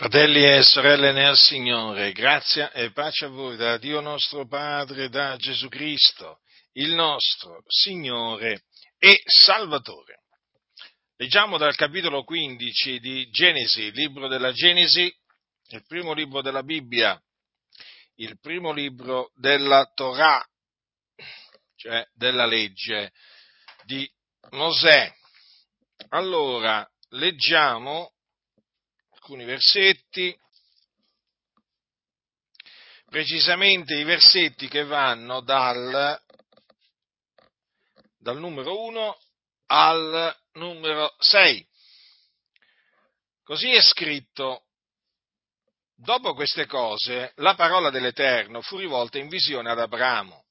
Fratelli e sorelle nel Signore, grazia e pace a voi da Dio nostro Padre, da Gesù Cristo, il nostro Signore e Salvatore. Leggiamo dal capitolo 15 di Genesi, libro della Genesi, il primo libro della Bibbia, il primo libro della Torah, cioè della legge di Mosè. Allora, leggiamo alcuni versetti, precisamente i versetti che vanno dal numero 1 al numero 6. Così è scritto: dopo queste cose la parola dell'Eterno fu rivolta in visione ad Abramo,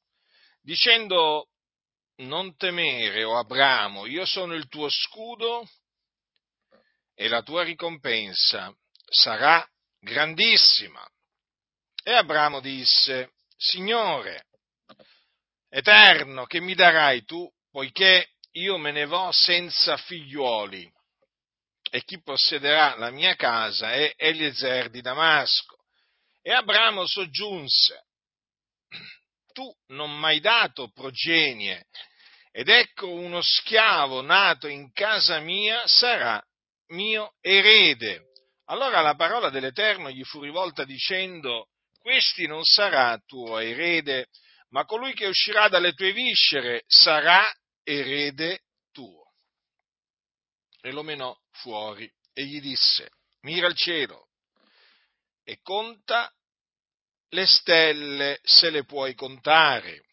dicendo: non temere, o Abramo, io sono il tuo scudo e la tua ricompensa sarà grandissima. E Abramo disse: Signore eterno, che mi darai tu, poiché io me ne vo senza figliuoli, e chi possederà la mia casa è Eliezer di Damasco. E Abramo soggiunse: tu non m'hai dato progenie, ed ecco uno schiavo nato in casa mia sarà mio erede. Allora la parola dell'Eterno gli fu rivolta dicendo: questi non sarà tuo erede, ma colui che uscirà dalle tue viscere sarà erede tuo. E lo menò fuori e gli disse: mira il cielo e conta le stelle, se le puoi contare.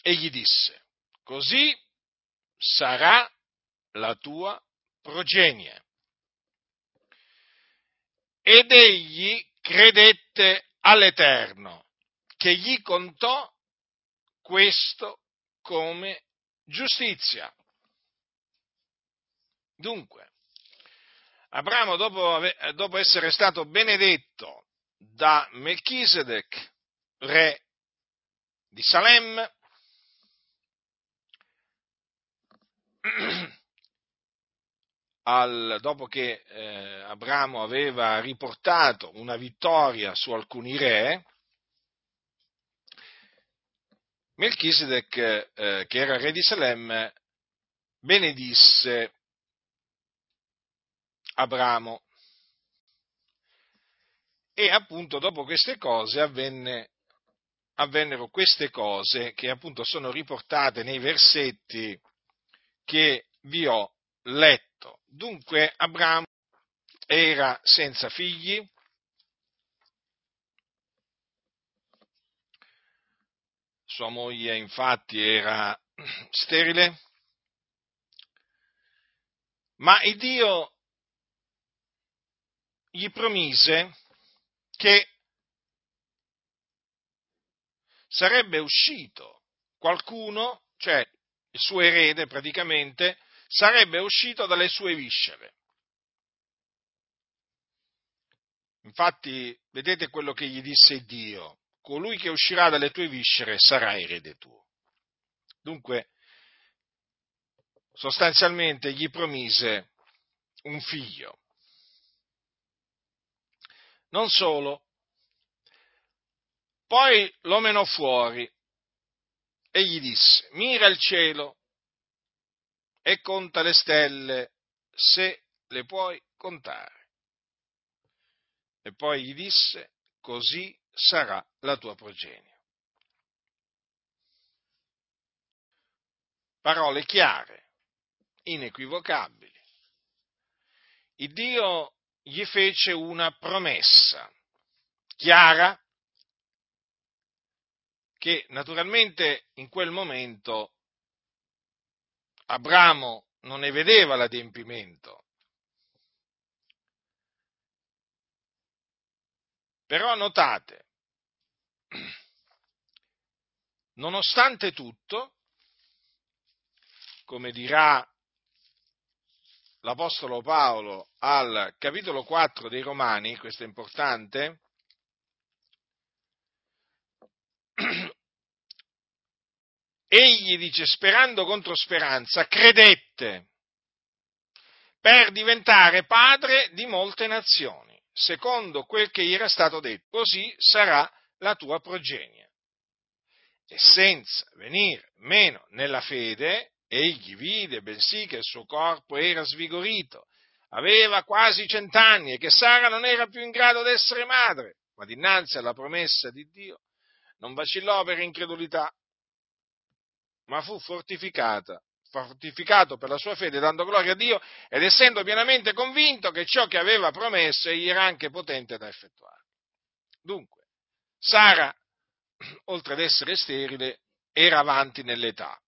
E gli disse: così sarà la tua progenie. Ed egli credette all'Eterno, che gli contò questo come giustizia. Dunque, Abramo, dopo essere stato benedetto da Melchisedec, re di Salem, dopo che Abramo aveva riportato una vittoria su alcuni re, Melchisedec, che era re di Salem, benedisse Abramo. E appunto dopo queste cose avvennero queste cose che appunto sono riportate nei versetti che vi ho letto. Dunque Abramo era senza figli, sua moglie infatti era sterile, ma il Dio gli promise che sarebbe uscito qualcuno, cioè il suo erede praticamente, sarebbe uscito dalle sue viscere. Infatti, vedete quello che gli disse Dio: colui che uscirà dalle tue viscere sarà erede tuo. Dunque, sostanzialmente gli promise un figlio. Non solo, poi lo menò fuori e gli disse: mira il cielo e conta le stelle, se le puoi contare. E poi gli disse: così sarà la tua progenie. Parole chiare, inequivocabili. Il Dio gli fece una promessa chiara che naturalmente in quel momento Abramo non ne vedeva l'adempimento, però notate, nonostante tutto, come dirà l'Apostolo Paolo al capitolo 4 dei Romani, questo è importante, egli dice: sperando contro speranza, credette per diventare padre di molte nazioni, secondo quel che era stato detto, così sarà la tua progenie. E senza venir meno nella fede, egli vide bensì che il suo corpo era svigorito, aveva quasi 100 anni e che Sara non era più in grado d'essere madre, ma dinanzi alla promessa di Dio non vacillò per incredulità, ma fu fortificato per la sua fede, dando gloria a Dio ed essendo pienamente convinto che ciò che aveva promesso egli era anche potente da effettuare. Dunque, Sara, oltre ad essere sterile, era avanti nell'età.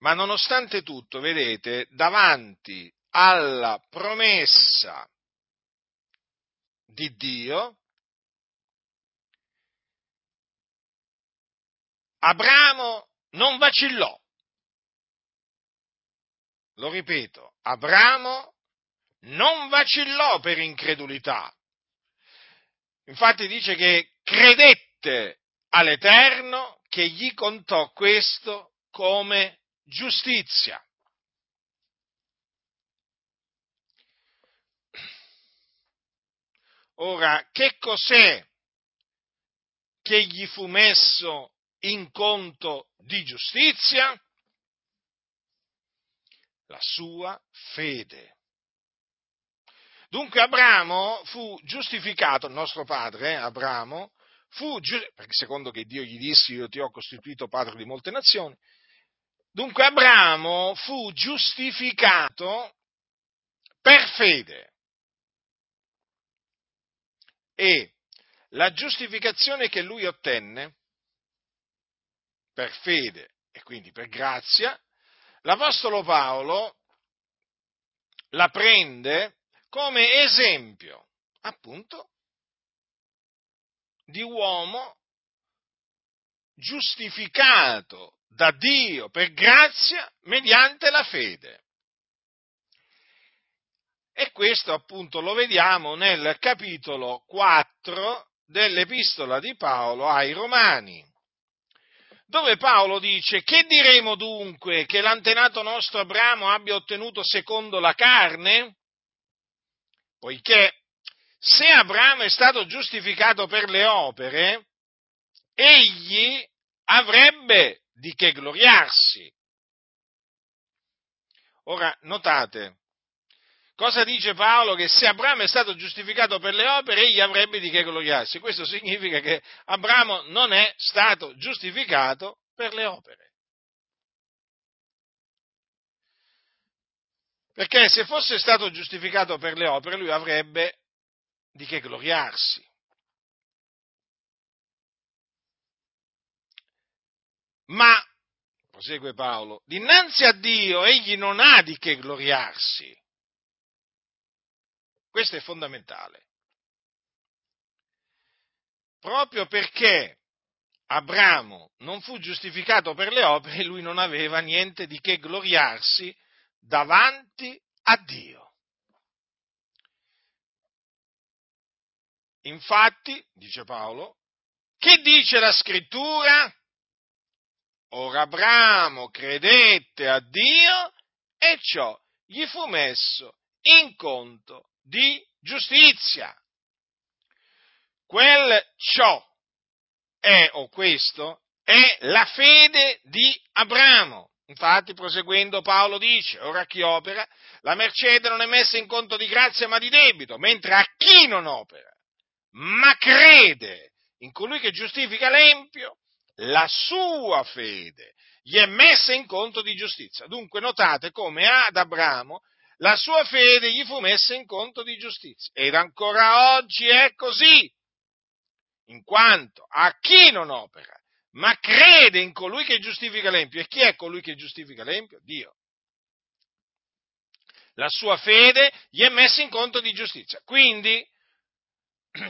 Ma nonostante tutto, vedete, davanti alla promessa di Dio, Abramo non vacillò. Lo ripeto, Abramo non vacillò per incredulità. Infatti dice che credette all'Eterno, che gli contò questo come giustizia. Ora, che cos'è che gli fu messo in conto di giustizia? La sua fede. Dunque Abramo fu giustificato, il nostro padre Abramo, perché secondo che Dio gli disse: io ti ho costituito padre di molte nazioni. Dunque Abramo fu giustificato per fede. E la giustificazione che lui ottenne per fede e quindi per grazia, l'Apostolo Paolo la prende come esempio, appunto, di uomo giustificato da Dio per grazia mediante la fede. E questo appunto lo vediamo nel capitolo 4 dell'Epistola di Paolo ai Romani, dove Paolo dice: che diremo dunque? Che l'antenato nostro Abramo abbia ottenuto secondo la carne? Poiché se Abramo è stato giustificato per le opere, egli avrebbe di che gloriarsi. Ora, notate, cosa dice Paolo? Che se Abramo è stato giustificato per le opere, egli avrebbe di che gloriarsi. Questo significa che Abramo non è stato giustificato per le opere. Perché se fosse stato giustificato per le opere, lui avrebbe di che gloriarsi. Ma, prosegue Paolo, dinanzi a Dio egli non ha di che gloriarsi. Questo è fondamentale, proprio perché Abramo non fu giustificato per le opere, lui non aveva niente di che gloriarsi davanti a Dio. Infatti, dice Paolo, che dice la Scrittura? Ora Abramo credette a Dio e ciò gli fu messo in conto di giustizia. Questo è la fede di Abramo. Infatti, proseguendo, Paolo dice: ora a chi opera, la mercede non è messa in conto di grazia ma di debito, mentre a chi non opera, ma crede in colui che giustifica l'empio, la sua fede gli è messa in conto di giustizia. Dunque, notate come ad Abramo la sua fede gli fu messa in conto di giustizia, ed ancora oggi è così, in quanto a chi non opera, ma crede in colui che giustifica l'empio. E chi è colui che giustifica l'empio? Dio. La sua fede gli è messa in conto di giustizia. Quindi,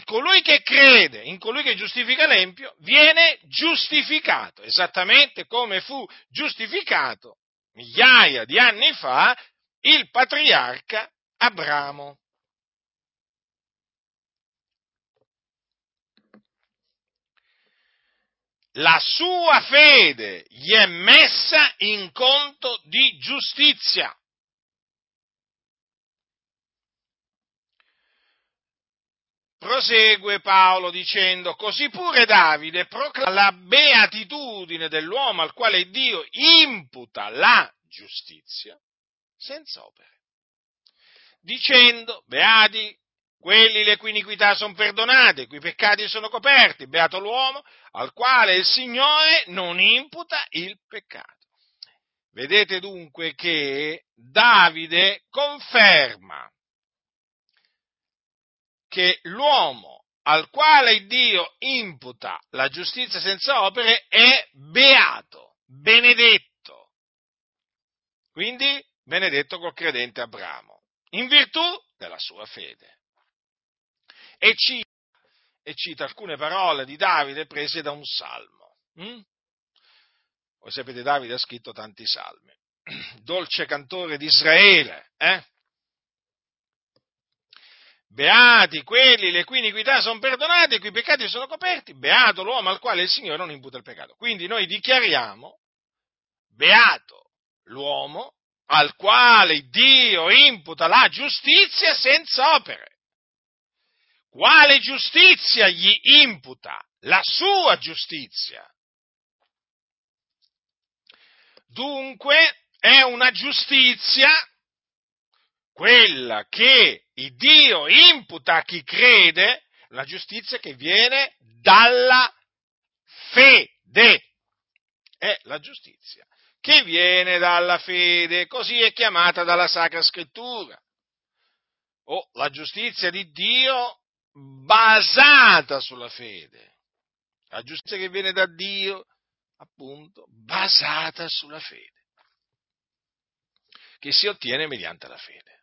colui che crede in colui che giustifica l'empio viene giustificato, esattamente come fu giustificato migliaia di anni fa il patriarca Abramo. la sua fede gli è messa in conto di giustizia. Prosegue Paolo dicendo: così pure Davide proclama la beatitudine dell'uomo al quale Dio imputa la giustizia senza opere, dicendo: beati quelli le cui iniquità sono perdonate, i cui peccati sono coperti, beato l'uomo al quale il Signore non imputa il peccato. Vedete dunque che Davide conferma che l'uomo al quale Dio imputa la giustizia senza opere è beato, benedetto, quindi benedetto col credente Abramo, in virtù della sua fede. E cita alcune parole di Davide prese da un salmo. Voi sapete, Davide ha scritto tanti salmi. Dolce cantore di Israele, Beati quelli le cui iniquità sono perdonate, i cui peccati sono coperti, beato l'uomo al quale il Signore non imputa il peccato. Quindi noi dichiariamo beato l'uomo al quale Dio imputa la giustizia senza opere. Quale giustizia gli imputa? La sua giustizia. Dunque è una giustizia, quella che Dio imputa a chi crede, la giustizia che viene dalla fede. È la giustizia che viene dalla fede, così è chiamata dalla Sacra Scrittura. O la giustizia di Dio basata sulla fede, la giustizia che viene da Dio, appunto, basata sulla fede, che si ottiene mediante la fede.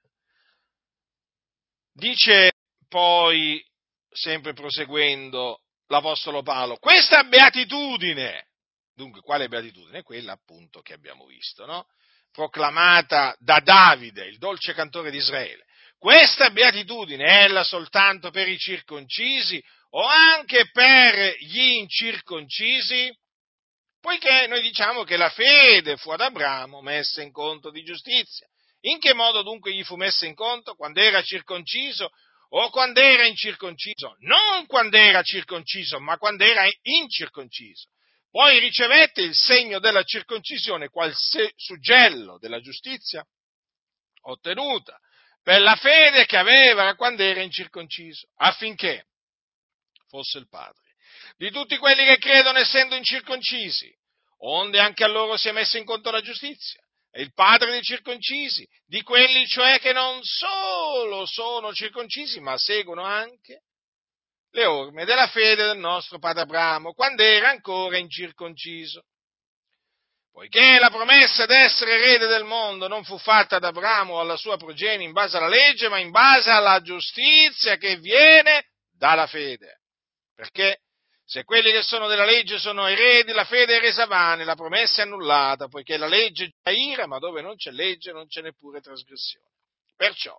Dice poi, sempre proseguendo, l'Apostolo Paolo, questa beatitudine, dunque quale beatitudine? Quella appunto che abbiamo visto, no? Proclamata da Davide, il dolce cantore di Israele. Questa beatitudine è ella soltanto per i circoncisi o anche per gli incirconcisi? Poiché noi diciamo che la fede fu ad Abramo messa in conto di giustizia. In che modo dunque gli fu messa in conto? Quando era circonciso o quando era incirconciso? Non quando era circonciso, ma quando era incirconciso. Poi ricevette il segno della circoncisione, qual suggello della giustizia ottenuta per la fede che aveva quando era incirconciso, affinché fosse il padre di tutti quelli che credono essendo incirconcisi, onde anche a loro si è messa in conto la giustizia, e il padre dei circoncisi, di quelli cioè che non solo sono circoncisi, ma seguono anche le orme della fede del nostro padre Abramo, quando era ancora incirconciso. Poiché la promessa d'essere erede del mondo non fu fatta ad Abramo o alla sua progenie in base alla legge, ma in base alla giustizia che viene dalla fede. Perché se quelli che sono della legge sono eredi, la fede è resa vana, la promessa è annullata, poiché la legge è ira, ma dove non c'è legge non c'è neppure trasgressione. Perciò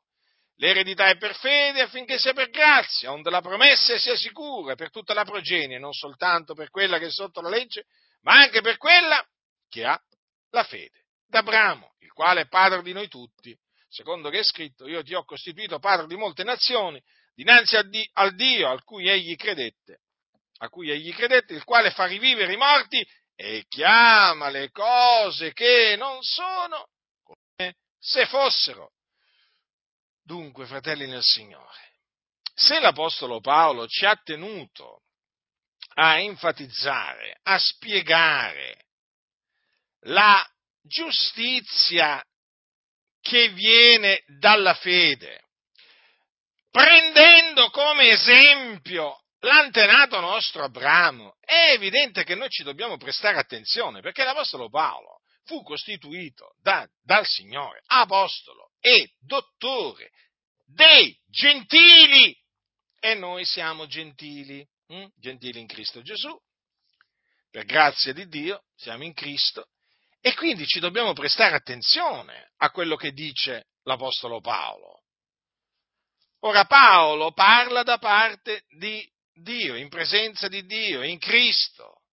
l'eredità è per fede affinché sia per grazia, onde la promessa sia sicura per tutta la progenie, non soltanto per quella che è sotto la legge, ma anche per quella che ha la fede d'Abramo, il quale è padre di noi tutti, secondo che è scritto: io ti ho costituito padre di molte nazioni, dinanzi al Dio a cui egli credette, il quale fa rivivere i morti e chiama le cose che non sono come se fossero. Dunque, fratelli nel Signore, se l'Apostolo Paolo ci ha tenuto a enfatizzare, a spiegare la giustizia che viene dalla fede, prendendo come esempio l'antenato nostro Abramo, è evidente che noi ci dobbiamo prestare attenzione, perché l'Apostolo Paolo fu costituito dal Signore apostolo e dottore dei gentili, e noi siamo gentili in Cristo Gesù, per grazia di Dio siamo in Cristo. E quindi ci dobbiamo prestare attenzione a quello che dice l'Apostolo Paolo. Ora Paolo parla da parte di Dio, in presenza di Dio, in Cristo,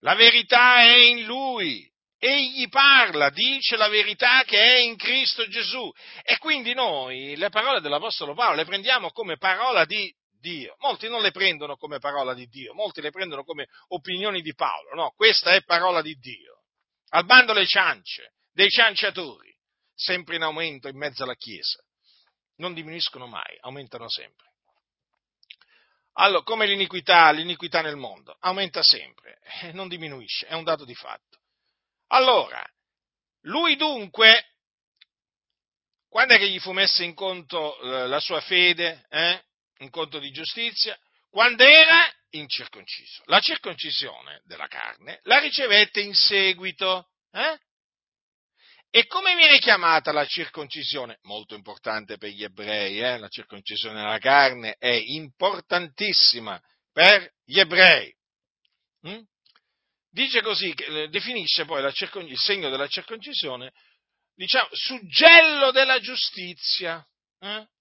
La verità è in Lui. Egli parla, dice la verità che è in Cristo Gesù. E quindi noi le parole dell'Apostolo Paolo le prendiamo come parola di Dio. Molti non le prendono come parola di Dio, molti le prendono come opinioni di Paolo. No, questa è parola di Dio. Al bando le ciance, dei cianciatori, sempre in aumento in mezzo alla Chiesa. Non diminuiscono mai, aumentano sempre. Allora, come l'iniquità nel mondo, aumenta sempre, non diminuisce, è un dato di fatto. Allora, lui dunque, quando è che gli fu messa in conto la sua fede, in conto di giustizia? Quando era incirconciso. La circoncisione della carne la ricevette in seguito. E come viene chiamata la circoncisione? Molto importante per gli ebrei, la circoncisione della carne è importantissima per gli ebrei. Dice così, definisce poi il segno della circoncisione, diciamo, suggello della giustizia,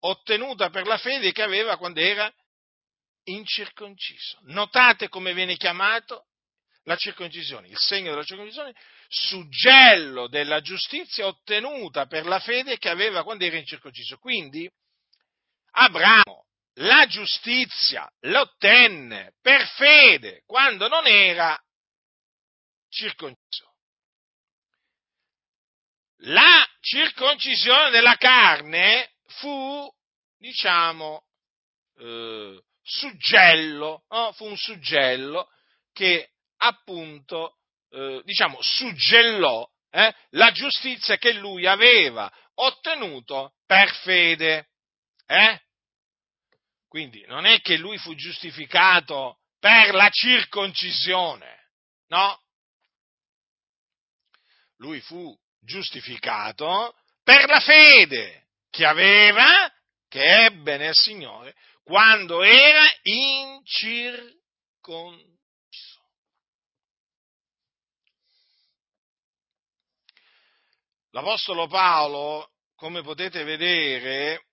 ottenuta per la fede che aveva quando era incirconciso. Notate come viene chiamato la circoncisione, il segno della circoncisione, suggello della giustizia ottenuta per la fede che aveva quando era incirconciso. Quindi Abramo la giustizia l'ottenne per fede quando non era circonciso. La circoncisione della carne fu, suggello, fu un suggello che appunto, suggellò la giustizia che lui aveva ottenuto per fede. Quindi non è che lui fu giustificato per la circoncisione, no? Lui fu giustificato per la fede che aveva, che ebbe nel Signore, quando era incirconciso. L'Apostolo Paolo, come potete vedere,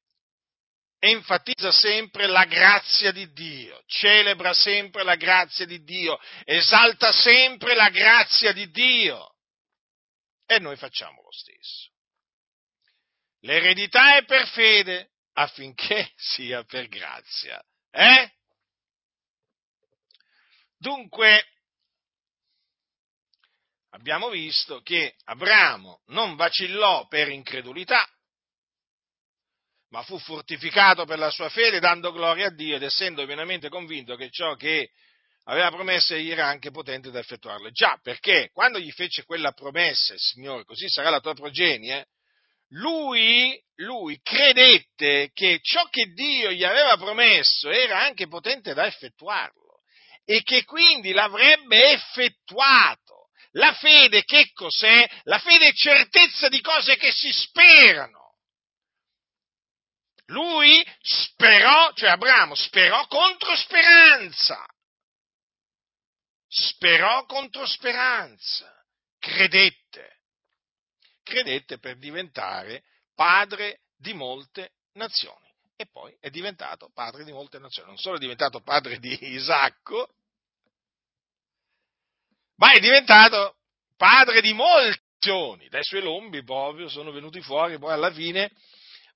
enfatizza sempre la grazia di Dio, celebra sempre la grazia di Dio, esalta sempre la grazia di Dio. E noi facciamo lo stesso. L'eredità è per fede, affinché sia per grazia. Dunque, abbiamo visto che Abramo non vacillò per incredulità, ma fu fortificato per la sua fede, dando gloria a Dio ed essendo pienamente convinto che ciò che aveva promesso egli era anche potente da effettuarlo. Già, perché quando gli fece quella promessa, il Signore, così sarà la tua progenie, lui credette che ciò che Dio gli aveva promesso era anche potente da effettuarlo e che quindi l'avrebbe effettuato. La fede che cos'è? La fede è certezza di cose che si sperano. Lui sperò, cioè Abramo sperò contro speranza. Sperò contro speranza. Credette per diventare padre di molte nazioni. E poi è diventato padre di molte nazioni. Non solo è diventato padre di Isacco, ma è diventato padre di molte nazioni. Dai suoi lombi proprio sono venuti fuori poi alla fine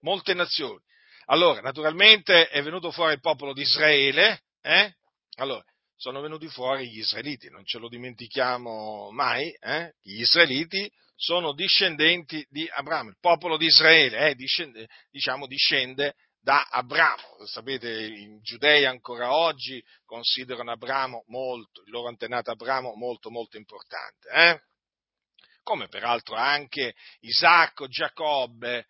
molte nazioni. Allora, naturalmente è venuto fuori il popolo di Israele, Allora, sono venuti fuori gli israeliti, non ce lo dimentichiamo mai, Gli israeliti sono discendenti di Abramo, il popolo di Israele, discende da Abramo. Sapete, i giudei ancora oggi considerano Abramo molto, il loro antenato Abramo molto molto importante, come peraltro anche Isacco, Giacobbe,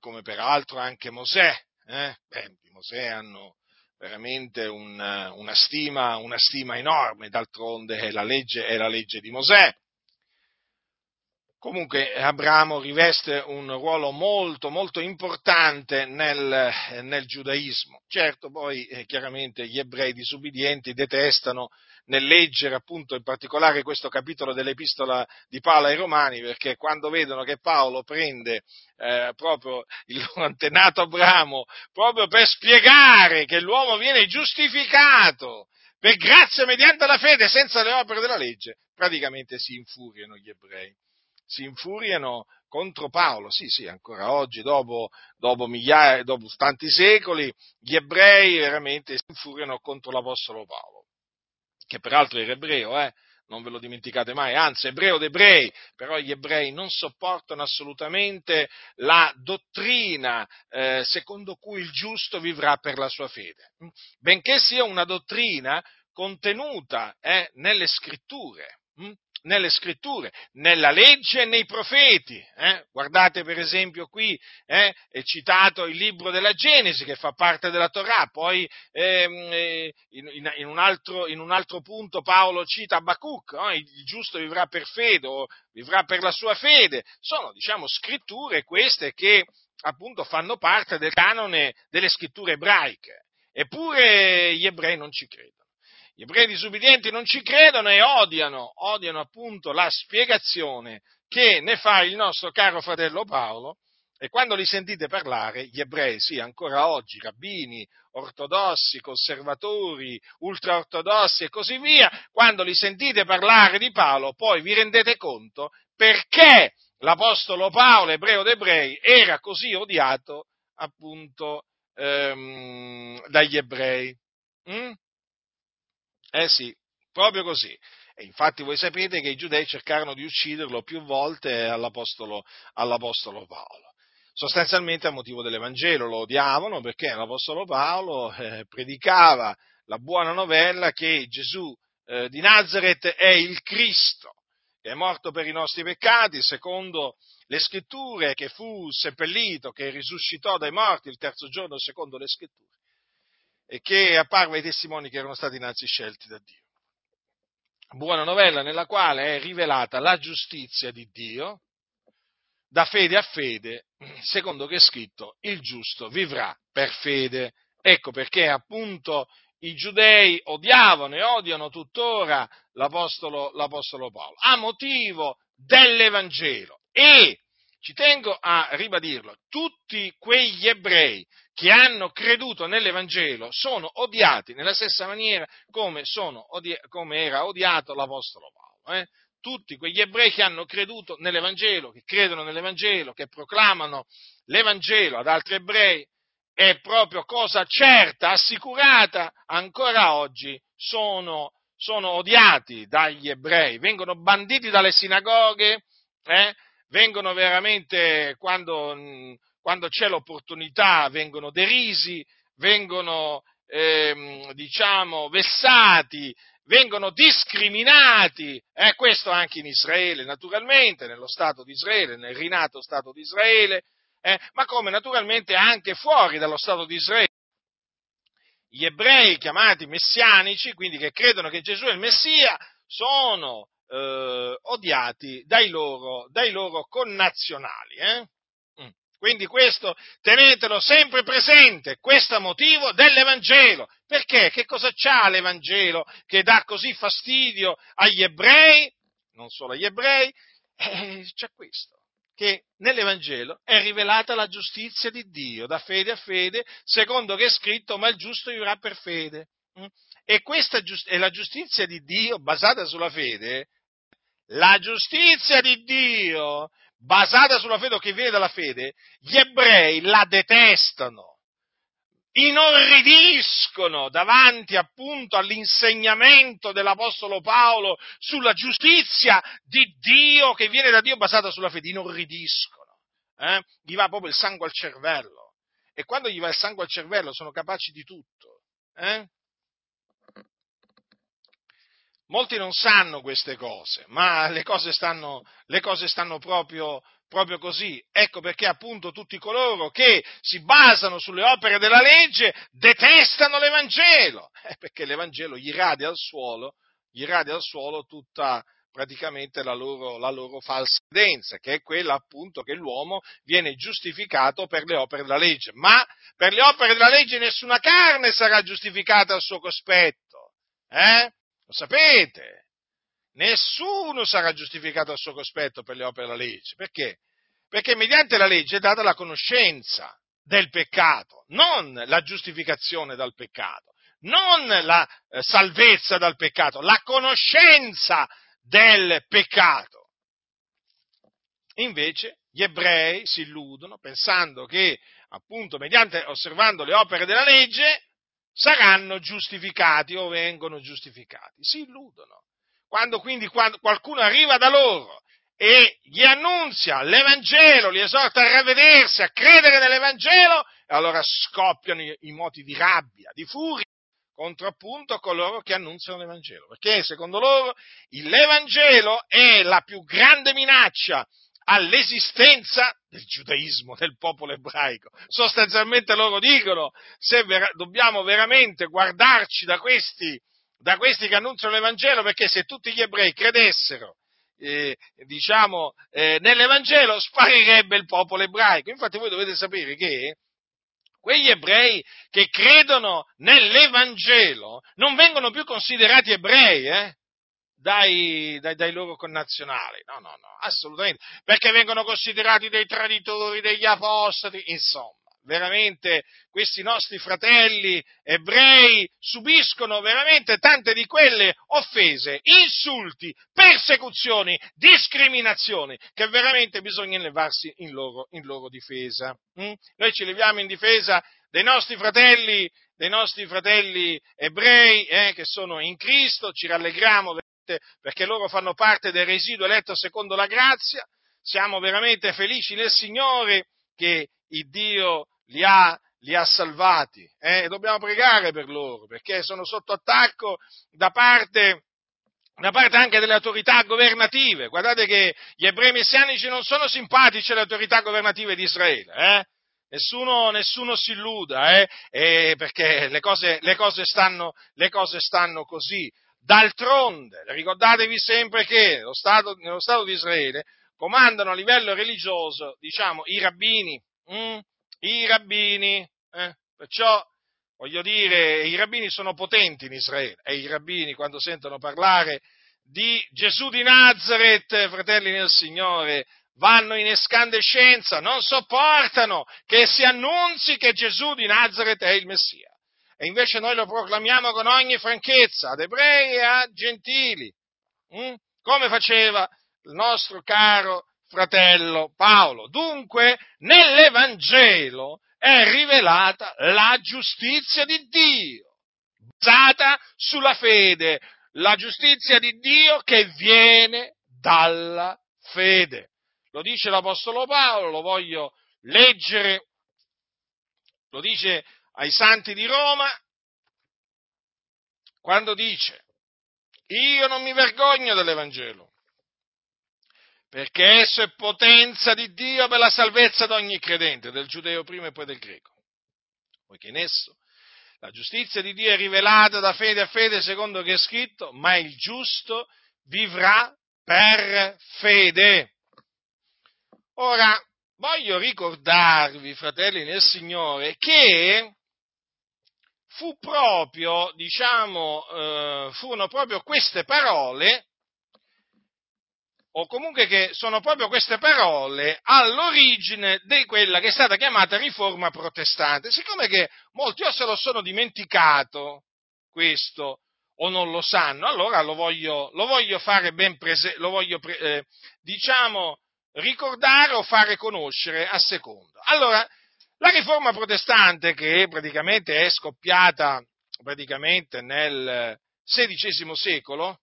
come peraltro anche Mosè. Di Mosè hanno veramente una stima enorme, d'altronde è la legge di Mosè. Comunque Abramo riveste un ruolo molto, molto importante nel giudaismo. Certo, poi chiaramente gli ebrei disubbidienti detestano nel leggere appunto in particolare questo capitolo dell'Epistola di Paolo ai Romani, perché quando vedono che Paolo prende proprio il loro antenato Abramo proprio per spiegare che l'uomo viene giustificato per grazia mediante la fede, senza le opere della legge, praticamente si infuriano gli ebrei. Si infuriano contro Paolo, sì, ancora oggi, dopo tanti secoli, gli ebrei veramente si infuriano contro l'Apostolo Paolo, che peraltro era ebreo, non ve lo dimenticate mai, anzi, ebreo d'ebrei, però gli ebrei non sopportano assolutamente la dottrina secondo cui il giusto vivrà per la sua fede, benché sia una dottrina contenuta nelle scritture, nella legge e nei profeti. Guardate per esempio qui, è citato il libro della Genesi che fa parte della Torah, poi in un altro punto Paolo cita Abacuc, il giusto vivrà per fede o vivrà per la sua fede. Sono, scritture queste che appunto fanno parte del canone delle scritture ebraiche, eppure gli ebrei non ci credono. Gli ebrei disubbidienti non ci credono e odiano appunto la spiegazione che ne fa il nostro caro fratello Paolo, e quando li sentite parlare, gli ebrei, sì, ancora oggi, rabbini, ortodossi, conservatori, ultraortodossi e così via, quando li sentite parlare di Paolo, poi vi rendete conto perché l'apostolo Paolo, ebreo d'ebrei, era così odiato appunto dagli ebrei. Eh sì, proprio così. E infatti voi sapete che i giudei cercarono di ucciderlo più volte all'apostolo Paolo. Sostanzialmente a motivo dell'Evangelo lo odiavano perché l'apostolo Paolo predicava la buona novella che Gesù di Nazaret è il Cristo, che è morto per i nostri peccati, secondo le scritture, che fu seppellito, che risuscitò dai morti il terzo giorno, secondo le scritture, e che apparve ai testimoni che erano stati innanzi scelti da Dio. Buona novella nella quale è rivelata la giustizia di Dio, da fede a fede, secondo che è scritto, il giusto vivrà per fede. Ecco perché appunto i giudei odiavano e odiano tuttora l'Apostolo Paolo, a motivo dell'Evangelo. E ci tengo a ribadirlo, tutti quegli ebrei che hanno creduto nell'Evangelo sono odiati nella stessa maniera come era odiato l'Apostolo Paolo. Tutti quegli ebrei che hanno creduto nell'Evangelo, che credono nell'Evangelo, che proclamano l'Evangelo ad altri ebrei, è proprio cosa certa, assicurata, ancora oggi sono odiati dagli ebrei, vengono banditi dalle sinagoghe, vengono veramente, quando c'è l'opportunità, vengono derisi, vengono, vessati, vengono discriminati, questo anche in Israele, naturalmente, nello Stato di Israele, nel rinato Stato di Israele, ma come naturalmente anche fuori dallo Stato di Israele. Gli ebrei chiamati messianici, quindi che credono che Gesù è il Messia, sono odiati dai loro connazionali. Quindi questo tenetelo sempre presente, questo a motivo dell'Evangelo. Perché? Che cosa c'ha l'Evangelo che dà così fastidio agli ebrei? Non solo agli ebrei, c'è questo, che nell'Evangelo è rivelata la giustizia di Dio, da fede a fede, secondo che è scritto, ma il giusto vivrà per fede. E questa è la giustizia di Dio basata sulla fede. La giustizia di Dio basata sulla fede o che viene dalla fede, gli ebrei la detestano, inorridiscono davanti appunto all'insegnamento dell'Apostolo Paolo sulla giustizia di Dio che viene da Dio basata sulla fede, inorridiscono, gli va proprio il sangue al cervello, e quando gli va il sangue al cervello sono capaci di tutto, Molti non sanno queste cose, ma le cose stanno proprio così. Ecco perché appunto tutti coloro che si basano sulle opere della legge detestano l'Evangelo, perché l'Evangelo gli radia al suolo tutta praticamente la loro falsa credenza, che è quella appunto che l'uomo viene giustificato per le opere della legge, ma per le opere della legge nessuna carne sarà giustificata al suo cospetto, Lo sapete, nessuno sarà giustificato al suo cospetto per le opere della legge. Perché? Perché mediante la legge è data la conoscenza del peccato, non la giustificazione dal peccato. non la salvezza dal peccato, la conoscenza del peccato. Invece gli ebrei si illudono pensando che, appunto, mediante osservando le opere della legge saranno giustificati o vengono giustificati. Si illudono. Quando qualcuno arriva da loro e gli annunzia l'Evangelo, li esorta a ravvedersi, a credere nell'Evangelo, allora scoppiano i moti di rabbia, di furia contro appunto coloro che annunciano l'Evangelo, perché secondo loro l'Evangelo è la più grande minaccia all'esistenza del giudaismo, del popolo ebraico. Sostanzialmente loro dicono: se dobbiamo veramente guardarci da questi che annunciano l'Evangelo, perché se tutti gli ebrei credessero nell'Evangelo sparirebbe il popolo ebraico. Infatti voi dovete sapere che quegli ebrei che credono nell'Evangelo non vengono più considerati ebrei dai loro connazionali, no, assolutamente, perché vengono considerati dei traditori, degli apostati, insomma. Veramente questi nostri fratelli ebrei subiscono veramente tante di quelle offese, insulti, persecuzioni, discriminazioni, che veramente bisogna levarsi in loro difesa. Noi ci leviamo in difesa dei nostri fratelli ebrei che sono in Cristo, ci rallegriamo veramente perché loro fanno parte del residuo eletto secondo la grazia, siamo veramente felici nel Signore che il Dio li ha salvati, e dobbiamo pregare per loro, perché sono sotto attacco da parte anche delle autorità governative. Guardate che gli ebrei messianici non sono simpatici alle autorità governative di Israele, Nessuno si illuda, perché le cose stanno così. D'altronde, ricordatevi sempre che nello Stato di Israele comandano a livello religioso, diciamo, i rabbini. Perciò voglio dire, i rabbini sono potenti in Israele, e i rabbini quando sentono parlare di Gesù di Nazaret, fratelli nel Signore, vanno in escandescenza, non sopportano che si annunzi che Gesù di Nazaret è il Messia, e invece noi lo proclamiamo con ogni franchezza ad ebrei e a gentili, come faceva il nostro caro fratello Paolo. Dunque, nell'Evangelo è rivelata la giustizia di Dio, basata sulla fede, la giustizia di Dio che viene dalla fede. Lo dice l'Apostolo Paolo, lo voglio leggere, lo dice ai Santi di Roma, quando dice: io non mi vergogno dell'Evangelo, perché esso è potenza di Dio per la salvezza di ogni credente, del giudeo prima e poi del greco, poiché in esso la giustizia di Dio è rivelata da fede a fede, secondo che è scritto: ma il giusto vivrà per fede. Ora, voglio ricordarvi, fratelli nel Signore, che furono proprio queste parole, o comunque che sono proprio queste parole all'origine di quella che è stata chiamata riforma protestante. Siccome che molti o se lo sono dimenticato questo o non lo sanno, allora lo voglio fare ben presente, ricordare o fare conoscere a seconda. Allora, la riforma protestante, che praticamente è scoppiata nel XVI secolo,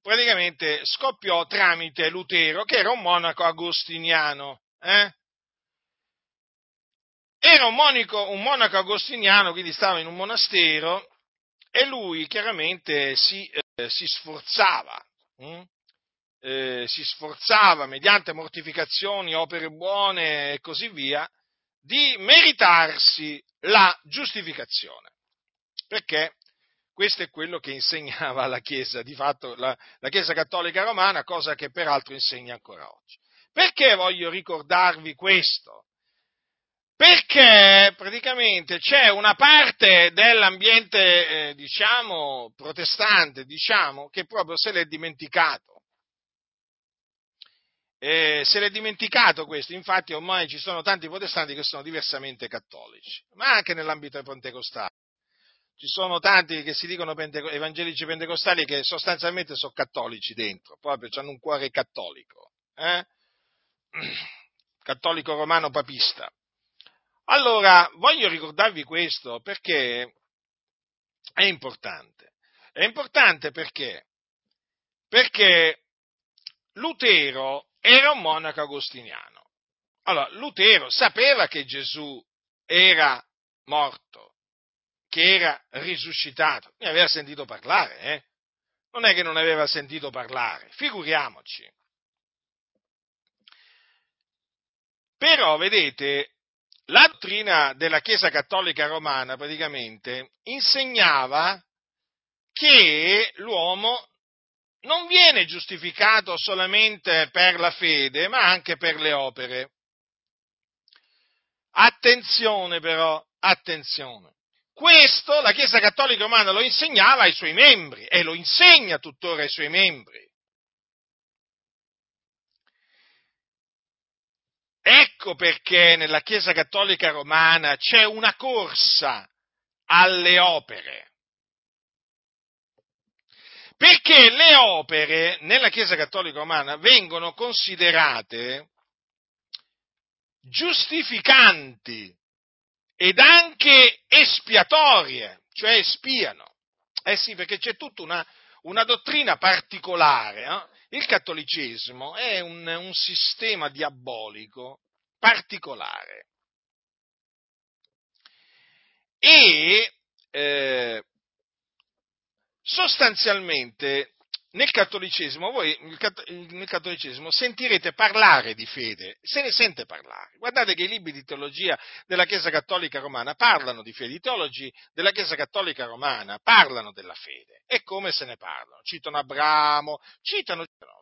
praticamente scoppiò tramite Lutero, che era un monaco agostiniano, era un monaco agostiniano, quindi stava in un monastero, e lui chiaramente si sforzava mediante mortificazioni, opere buone e così via, di meritarsi la giustificazione, perché questo è quello che insegnava la Chiesa, di fatto la Chiesa Cattolica Romana, cosa che peraltro insegna ancora oggi. Perché voglio ricordarvi questo? Perché praticamente c'è una parte dell'ambiente, protestante, che proprio se l'è dimenticato. Se l'è dimenticato questo, infatti ormai ci sono tanti protestanti che sono diversamente cattolici, ma anche nell'ambito pentecostale. Ci sono tanti che si dicono evangelici pentecostali che sostanzialmente sono cattolici dentro, proprio hanno un cuore cattolico, cattolico romano papista. Allora, voglio ricordarvi questo perché è importante. È importante perché? Perché Lutero era un monaco agostiniano. Allora, Lutero sapeva che Gesù era morto, che era risuscitato. Ne aveva sentito parlare, Non è che non aveva sentito parlare, figuriamoci. Però, vedete, la dottrina della Chiesa Cattolica Romana praticamente insegnava che l'uomo non viene giustificato solamente per la fede, ma anche per le opere. Attenzione però, attenzione. Questo la Chiesa Cattolica Romana lo insegnava ai suoi membri e lo insegna tuttora ai suoi membri. Ecco perché nella Chiesa Cattolica Romana c'è una corsa alle opere. Perché le opere nella Chiesa Cattolica Romana vengono considerate giustificanti ed anche espiatorie, cioè espiano. Eh sì, perché c'è tutta una dottrina particolare. Il cattolicesimo è un sistema diabolico particolare. E sostanzialmente nel cattolicesimo sentirete parlare di fede, se ne sente parlare. Guardate che i libri di teologia della Chiesa Cattolica Romana parlano di fede, i teologi della Chiesa Cattolica Romana parlano della fede. E come se ne parlano? Citano Abramo,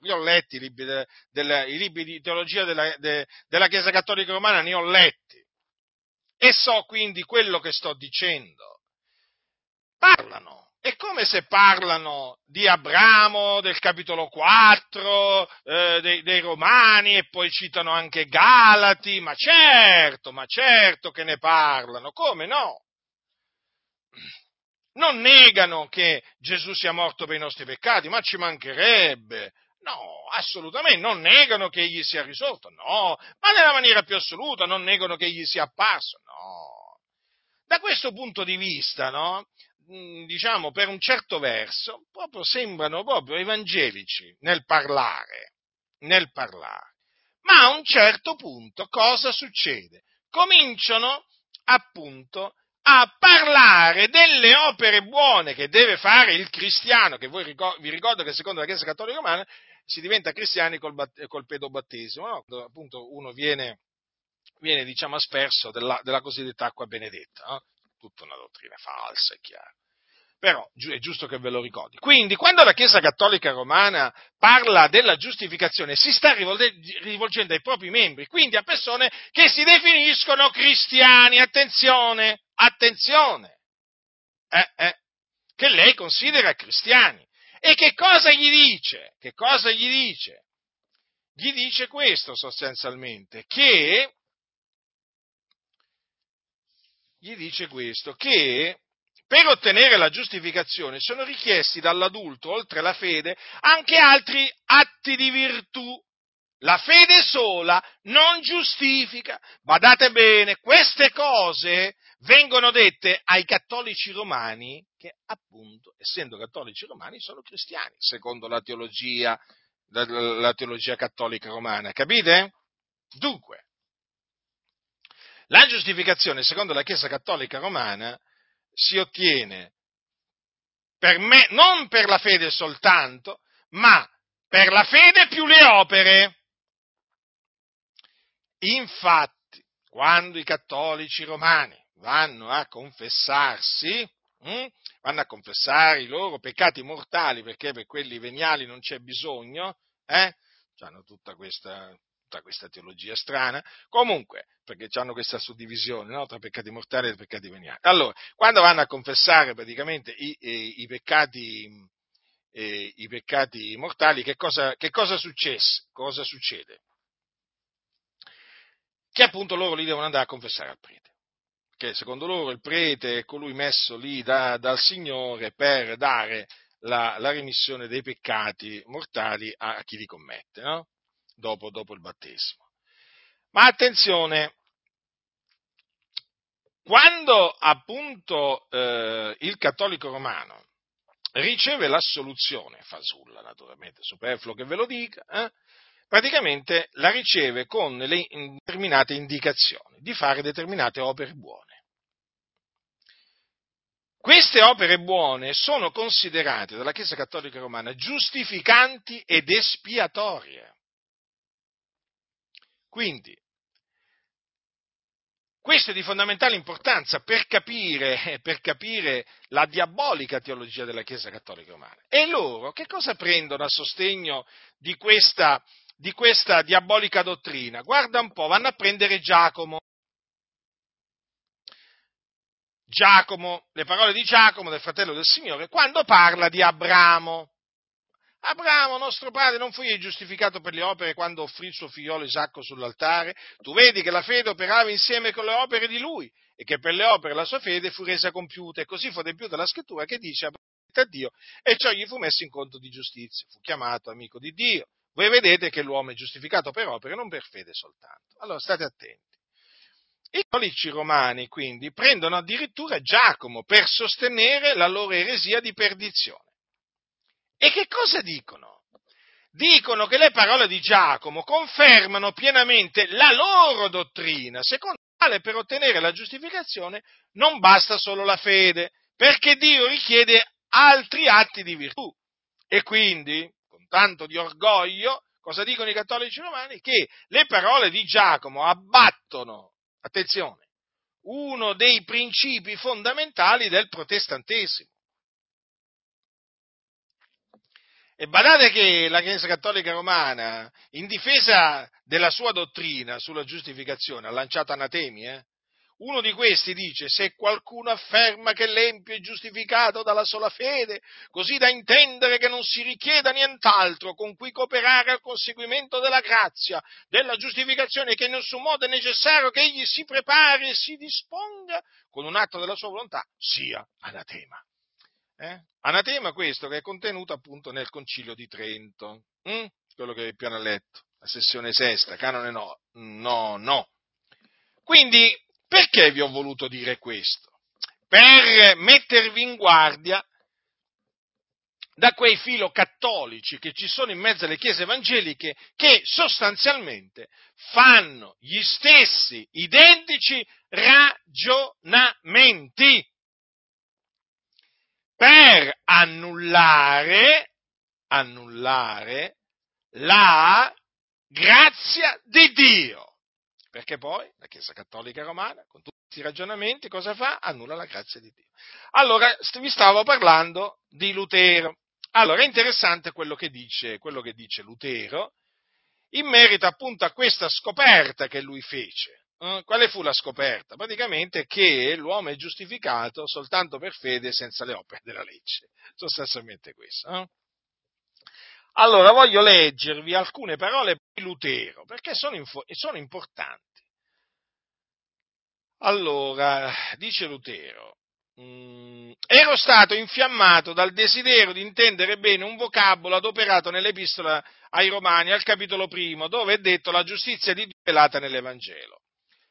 io ho letto i libri di teologia della Chiesa Cattolica Romana, ne ho letti e so quindi quello che sto dicendo. Parlano. È come se parlano di Abramo, del capitolo 4, dei Romani, e poi citano anche Galati, ma certo che ne parlano, come no? Non negano che Gesù sia morto per i nostri peccati, ma ci mancherebbe, no, assolutamente, non negano che egli sia risorto, no, ma nella maniera più assoluta non negano che egli sia apparso, no. Da questo punto di vista, no? Diciamo, per un certo verso, proprio sembrano proprio evangelici nel parlare. Ma a un certo punto cosa succede? Cominciano appunto a parlare delle opere buone che deve fare il cristiano, che vi ricordo che secondo la Chiesa Cattolica Romana si diventa cristiani col pedobattesimo, no? Quando appunto uno viene diciamo asperso della cosiddetta acqua benedetta, no? Tutta una dottrina falsa, è chiaro. Però è giusto che ve lo ricordi. Quindi, quando la Chiesa Cattolica Romana parla della giustificazione, si sta rivolgendo ai propri membri, quindi a persone che si definiscono cristiani. Attenzione, attenzione! Che lei considera cristiani. E che cosa gli dice? Che cosa gli dice? Gli dice questo sostanzialmente, che per ottenere la giustificazione sono richiesti dall'adulto, oltre alla fede, anche altri atti di virtù. La fede sola non giustifica. Badate bene, queste cose vengono dette ai cattolici romani che, appunto, essendo cattolici romani, sono cristiani, secondo la teologia cattolica romana. Capite? Dunque, la giustificazione, secondo la Chiesa Cattolica Romana, si ottiene non per la fede soltanto, ma per la fede più le opere. Infatti, quando i cattolici romani vanno a confessarsi, vanno a confessare i loro peccati mortali, perché per quelli veniali non c'è bisogno, hanno tutta questa teologia strana, comunque, perché hanno questa suddivisione, no? Tra peccati mortali e peccati veniali. Allora, quando vanno a confessare praticamente i peccati i peccati mortali, che cosa successe? Cosa succede? Che appunto loro li devono andare a confessare al prete, che secondo loro il prete è colui messo lì dal Signore per dare la remissione dei peccati mortali a chi li commette, no? Dopo il battesimo. Ma attenzione, quando appunto il cattolico romano riceve l'assoluzione, fasulla naturalmente, superfluo che ve lo dica, praticamente la riceve con le determinate indicazioni di fare determinate opere buone. Queste opere buone sono considerate dalla Chiesa Cattolica Romana giustificanti ed espiatorie. Quindi, questo è di fondamentale importanza per capire la diabolica teologia della Chiesa Cattolica Romana. E loro che cosa prendono a sostegno di questa diabolica dottrina? Guarda un po', vanno a prendere Giacomo. Giacomo, le parole di Giacomo, del fratello del Signore, quando parla di Abramo. Abramo, nostro padre, non fu giustificato per le opere quando offrì il suo figliolo Isacco sull'altare? Tu vedi che la fede operava insieme con le opere di lui e che per le opere la sua fede fu resa compiuta. E così fu adempiuta la scrittura che dice: Abramo a Dio, e ciò gli fu messo in conto di giustizia. Fu chiamato amico di Dio. Voi vedete che l'uomo è giustificato per opere, non per fede soltanto. Allora state attenti. I cattolici romani, quindi, prendono addirittura Giacomo per sostenere la loro eresia di perdizione. E che cosa dicono? Dicono che le parole di Giacomo confermano pienamente la loro dottrina, secondo la quale per ottenere la giustificazione non basta solo la fede, perché Dio richiede altri atti di virtù. E quindi, con tanto di orgoglio, cosa dicono i cattolici romani? Che le parole di Giacomo abbattono, attenzione, uno dei principi fondamentali del protestantesimo. E badate che la Chiesa Cattolica Romana, in difesa della sua dottrina sulla giustificazione, ha lanciato anatemi, Uno di questi dice: se qualcuno afferma che l'empio è giustificato dalla sola fede, così da intendere che non si richieda nient'altro con cui cooperare al conseguimento della grazia, della giustificazione, che in nessun modo è necessario che egli si prepari e si disponga con un atto della sua volontà, sia anatema. Anatema questo che è contenuto appunto nel Concilio di Trento, quello che più hanno letto, la sessione sesta, canone no. Quindi, perché vi ho voluto dire questo? Per mettervi in guardia da quei filocattolici che ci sono in mezzo alle chiese evangeliche, che sostanzialmente fanno gli stessi identici ragionamenti per annullare la grazia di Dio. Perché poi la Chiesa Cattolica Romana, con tutti questi ragionamenti, cosa fa? Annulla la grazia di Dio. Allora, vi stavo parlando di Lutero. Allora, è interessante quello che dice Lutero in merito appunto a questa scoperta che lui fece. Quale fu la scoperta? Praticamente che l'uomo è giustificato soltanto per fede senza le opere della legge. Sostanzialmente questo. Allora, voglio leggervi alcune parole di Lutero, perché sono importanti. Allora, dice Lutero: ero stato infiammato dal desiderio di intendere bene un vocabolo adoperato nell'Epistola ai Romani, al capitolo primo, dove è detto la giustizia di Dio velata nell'Evangelo.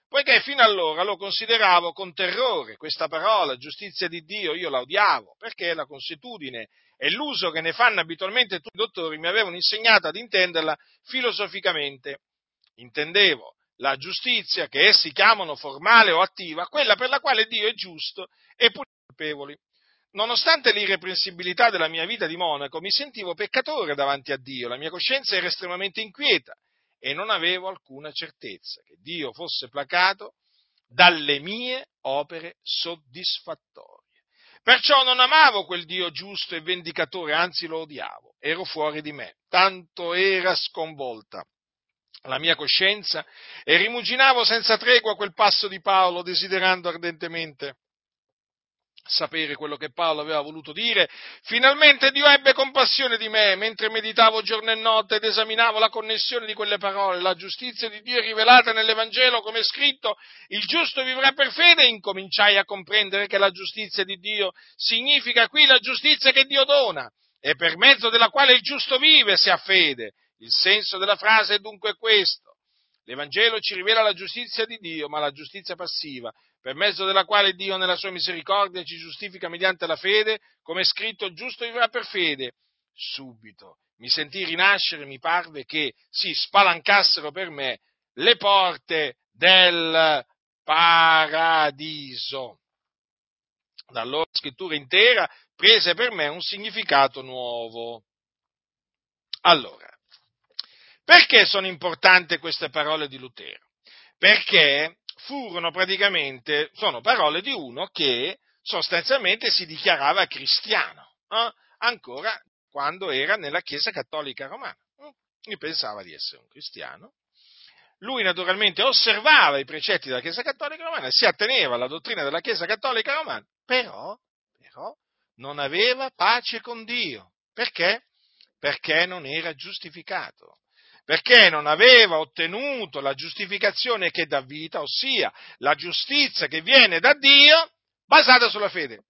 Poiché fino allora lo consideravo con terrore, questa parola, giustizia di Dio, io la odiavo, perché la consuetudine e l'uso che ne fanno abitualmente tutti i dottori mi avevano insegnato ad intenderla filosoficamente. Intendevo la giustizia, che essi chiamano formale o attiva, quella per la quale Dio è giusto e punisce i colpevoli. Nonostante l'irreprensibilità della mia vita di monaco, mi sentivo peccatore davanti a Dio, la mia coscienza era estremamente inquieta, e non avevo alcuna certezza che Dio fosse placato dalle mie opere soddisfattorie. Perciò non amavo quel Dio giusto e vendicatore, anzi lo odiavo, ero fuori di me, tanto era sconvolta la mia coscienza, e rimuginavo senza tregua quel passo di Paolo, desiderando ardentemente sapere quello che Paolo aveva voluto dire. Finalmente Dio ebbe compassione di me, mentre meditavo giorno e notte ed esaminavo la connessione di quelle parole, la giustizia di Dio è rivelata nell'Evangelo, come è scritto, il giusto vivrà per fede, incominciai a comprendere che la giustizia di Dio significa qui la giustizia che Dio dona e per mezzo della quale il giusto vive se ha fede. Il senso della frase è dunque questo. L'Evangelo ci rivela la giustizia di Dio, ma la giustizia passiva, per mezzo della quale Dio nella sua misericordia ci giustifica mediante la fede, come è scritto, il giusto vivrà per fede. Subito mi sentii rinascere, mi parve che si spalancassero per me le porte del paradiso. Da allora la scrittura intera prese per me un significato nuovo. Allora, perché sono importanti queste parole di Lutero? Perché sono parole di uno che sostanzialmente si dichiarava cristiano, ancora quando era nella Chiesa Cattolica Romana. Lui pensava di essere un cristiano. Lui naturalmente osservava i precetti della Chiesa Cattolica Romana, si atteneva alla dottrina della Chiesa Cattolica Romana, però non aveva pace con Dio. Perché? Perché non era giustificato. Perché non aveva ottenuto la giustificazione che dà vita, ossia la giustizia che viene da Dio basata sulla fede.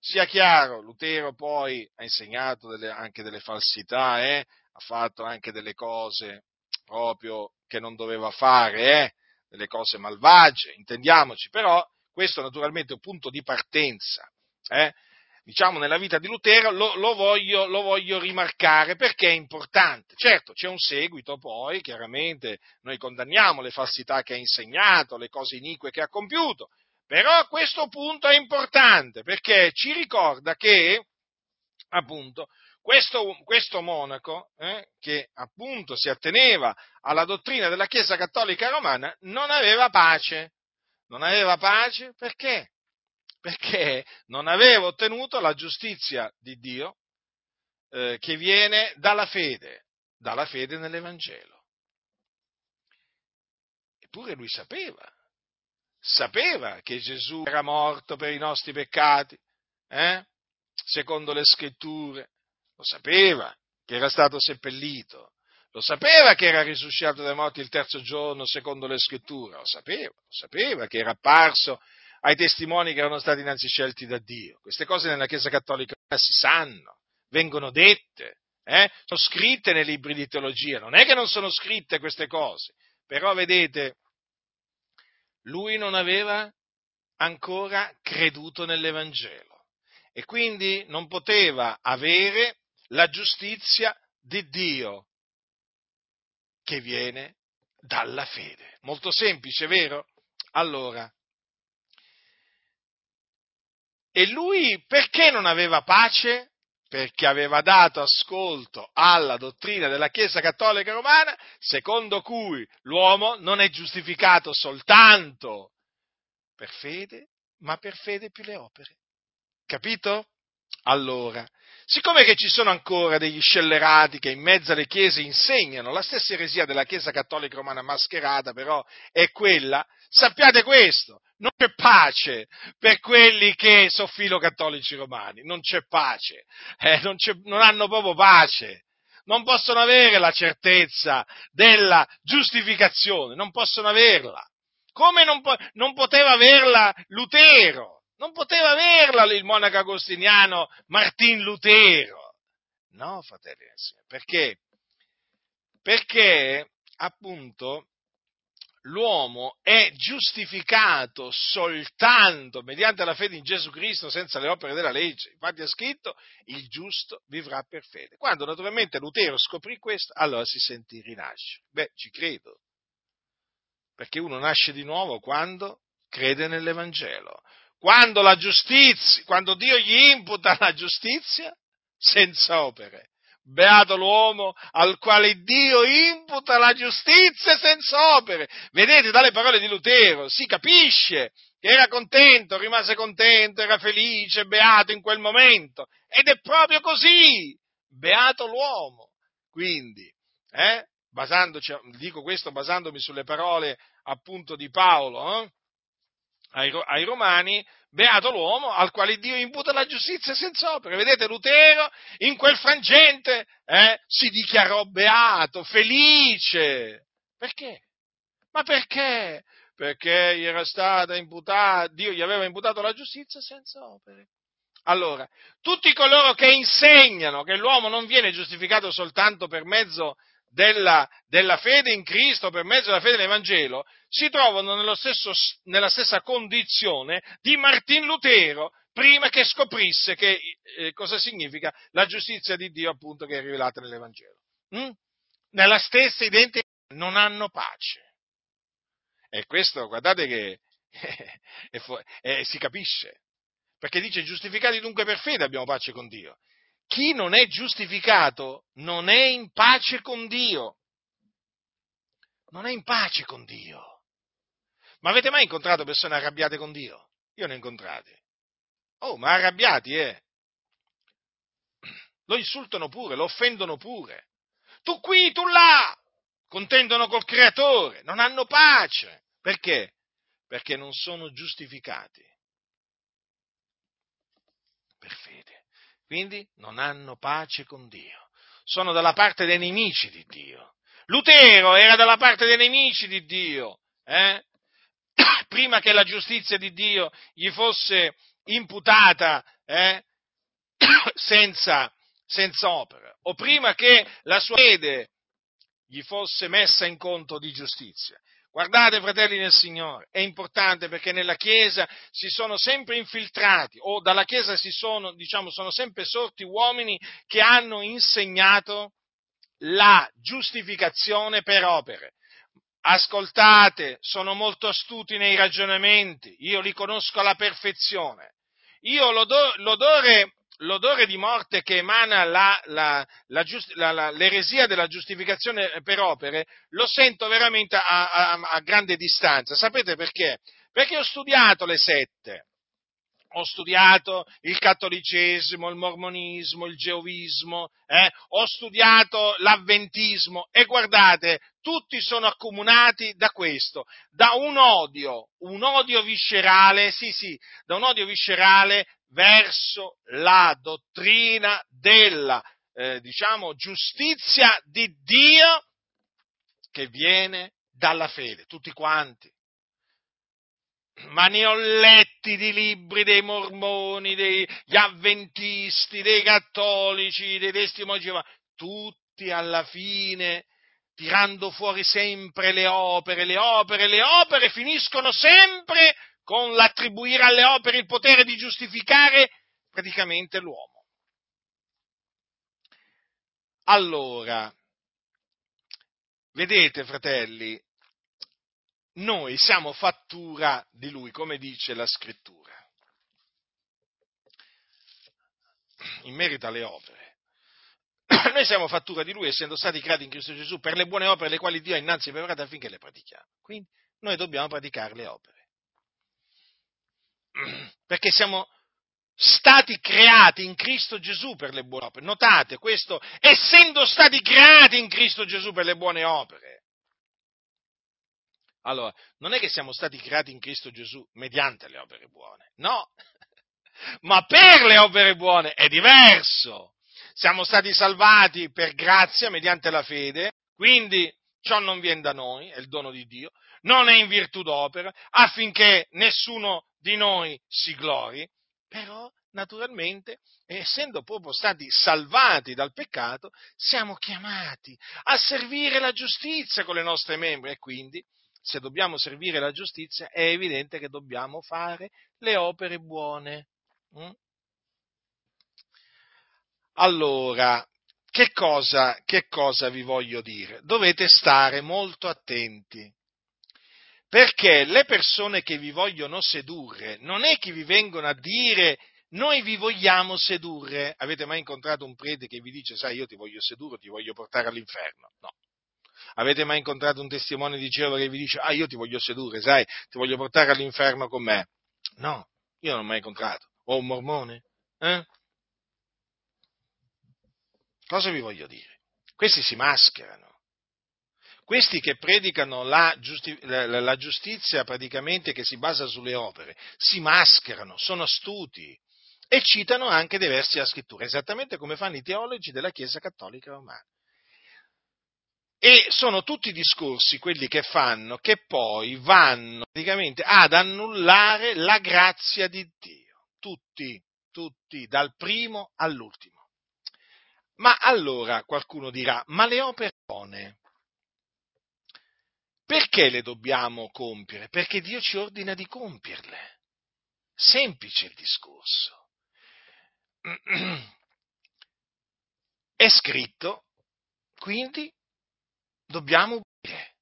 Sia chiaro, Lutero poi ha insegnato anche delle falsità, ha fatto anche delle cose proprio che non doveva fare, delle cose malvagie, intendiamoci, però questo naturalmente è un punto di partenza, diciamo, nella vita di Lutero, lo voglio rimarcare perché è importante. Certo, c'è un seguito poi, chiaramente, noi condanniamo le falsità che ha insegnato, le cose inique che ha compiuto, però questo punto è importante perché ci ricorda che, appunto, questo monaco, che appunto si atteneva alla dottrina della Chiesa Cattolica Romana, non aveva pace. Non aveva pace perché? Perché non aveva ottenuto la giustizia di Dio che viene dalla fede nell'Evangelo. Eppure lui sapeva che Gesù era morto per i nostri peccati, secondo le scritture, lo sapeva che era stato seppellito, lo sapeva che era risuscitato dai morti il terzo giorno, secondo le scritture, lo sapeva che era apparso ai testimoni che erano stati innanzi scelti da Dio. Queste cose nella Chiesa Cattolica si sanno, vengono dette, sono scritte nei libri di teologia, non è che non sono scritte queste cose, però vedete, lui non aveva ancora creduto nell'Evangelo e quindi non poteva avere la giustizia di Dio che viene dalla fede. Molto semplice, vero? Allora, e lui perché non aveva pace? Perché aveva dato ascolto alla dottrina della Chiesa Cattolica Romana, secondo cui l'uomo non è giustificato soltanto per fede, ma per fede più le opere. Capito? Allora, siccome che ci sono ancora degli scellerati che in mezzo alle chiese insegnano la stessa eresia della Chiesa Cattolica Romana mascherata, però è quella, sappiate questo, non c'è pace per quelli che sono filocattolici romani, non c'è pace, non hanno proprio pace, non possono avere la certezza della giustificazione, non possono averla, come non poteva averla Lutero. Non poteva averla il monaco agostiniano Martin Lutero. No, fratelli del Signore, perché? Perché, appunto, l'uomo è giustificato soltanto mediante la fede in Gesù Cristo senza le opere della legge. Infatti è scritto, il giusto vivrà per fede. Quando naturalmente Lutero scoprì questo, allora si sentì rinascere. Beh, ci credo. Perché uno nasce di nuovo quando crede nell'Evangelo. Quando la giustizia, quando Dio gli imputa la giustizia senza opere. Beato l'uomo al quale Dio imputa la giustizia senza opere. Vedete, dalle parole di Lutero si capisce che era contento, rimase contento, era felice, beato in quel momento. Ed è proprio così. Beato l'uomo. Quindi, basandomi sulle parole appunto di Paolo, ai Romani: beato l'uomo al quale Dio imputa la giustizia senza opere. Vedete, Lutero in quel frangente si dichiarò beato, felice. Perché? Ma perché? Perché gli era stata imputata, Dio gli aveva imputato la giustizia senza opere. Allora, tutti coloro che insegnano che l'uomo non viene giustificato soltanto per mezzo della fede in Cristo, per mezzo della fede nell'Evangelo, si trovano nella stessa condizione di Martin Lutero, prima che scoprisse che cosa significa la giustizia di Dio, appunto, che è rivelata nell'Evangelo. Nella stessa identica, non hanno pace. E questo, guardate che si capisce. Perché dice: giustificati dunque per fede abbiamo pace con Dio. Chi non è giustificato non è in pace con Dio. Non è in pace con Dio. Ma avete mai incontrato persone arrabbiate con Dio? Io ne ho incontrate. Oh, ma arrabbiati, Lo insultano pure, lo offendono pure. Tu qui, tu là! Contendono col Creatore. Non hanno pace. Perché? Perché non sono giustificati per fede, quindi non hanno pace con Dio, sono dalla parte dei nemici di Dio. Lutero era dalla parte dei nemici di Dio, prima che la giustizia di Dio gli fosse imputata senza opera, o prima che la sua fede gli fosse messa in conto di giustizia. Guardate, fratelli nel Signore, è importante, perché nella Chiesa si sono sempre infiltrati, o dalla Chiesa sono sempre sorti uomini che hanno insegnato la giustificazione per opere. Ascoltate, sono molto astuti nei ragionamenti, io li conosco alla perfezione. Io l'odore di morte che emana l'eresia della giustificazione per opere lo sento veramente a grande distanza. Sapete perché? Perché ho studiato le sette, ho studiato il cattolicesimo, il mormonismo, il geovismo, ho studiato l'avventismo, e guardate, tutti sono accomunati da questo, da un odio viscerale, sì, da un odio viscerale verso la dottrina della, giustizia di Dio che viene dalla fede, tutti quanti. Ma ne ho letti di libri dei mormoni, degli avventisti, dei cattolici, dei testimoni di Geova, tutti alla fine tirando fuori sempre le opere, finiscono sempre con l'attribuire alle opere il potere di giustificare praticamente l'uomo. Allora, vedete, fratelli, noi siamo fattura di Lui, come dice la Scrittura, in merito alle opere. Noi siamo fattura di Lui, essendo stati creati in Cristo Gesù per le buone opere, le quali Dio ha innanzi preparato affinché le pratichiamo. Quindi noi dobbiamo praticare le opere, perché siamo stati creati in Cristo Gesù per le buone opere. Notate questo, essendo stati creati in Cristo Gesù per le buone opere. Allora, non è che siamo stati creati in Cristo Gesù mediante le opere buone, no, ma per le opere buone è diverso. Siamo stati salvati per grazia mediante la fede, quindi ciò non viene da noi, è il dono di Dio, non è in virtù d'opera, affinché nessuno di noi si glori. Però, naturalmente, essendo proprio stati salvati dal peccato, siamo chiamati a servire la giustizia con le nostre membra, e quindi, se dobbiamo servire la giustizia, è evidente che dobbiamo fare le opere buone. Allora, che cosa vi voglio dire? Dovete stare molto attenti, perché le persone che vi vogliono sedurre non è che vi vengono a dire: noi vi vogliamo sedurre. Avete mai incontrato un prete che vi dice: sai, io ti voglio sedurre, ti voglio portare all'inferno? No. Avete mai incontrato un testimone di Geova che vi dice: ah, io ti voglio sedurre, sai, ti voglio portare all'inferno con me? No, io non l'ho mai incontrato. O un mormone? Cosa vi voglio dire? Questi si mascherano. Questi che predicano la giustizia praticamente che si basa sulle opere, si mascherano, sono astuti e citano anche dei versi della scrittura, esattamente come fanno i teologi della Chiesa Cattolica Romana. E sono tutti discorsi quelli che fanno, che poi vanno praticamente ad annullare la grazia di Dio, tutti, dal primo all'ultimo. Ma allora qualcuno dirà, ma le opere buone, perché le dobbiamo compiere? Perché Dio ci ordina di compierle. Semplice il discorso. È scritto, quindi dobbiamo obbedire.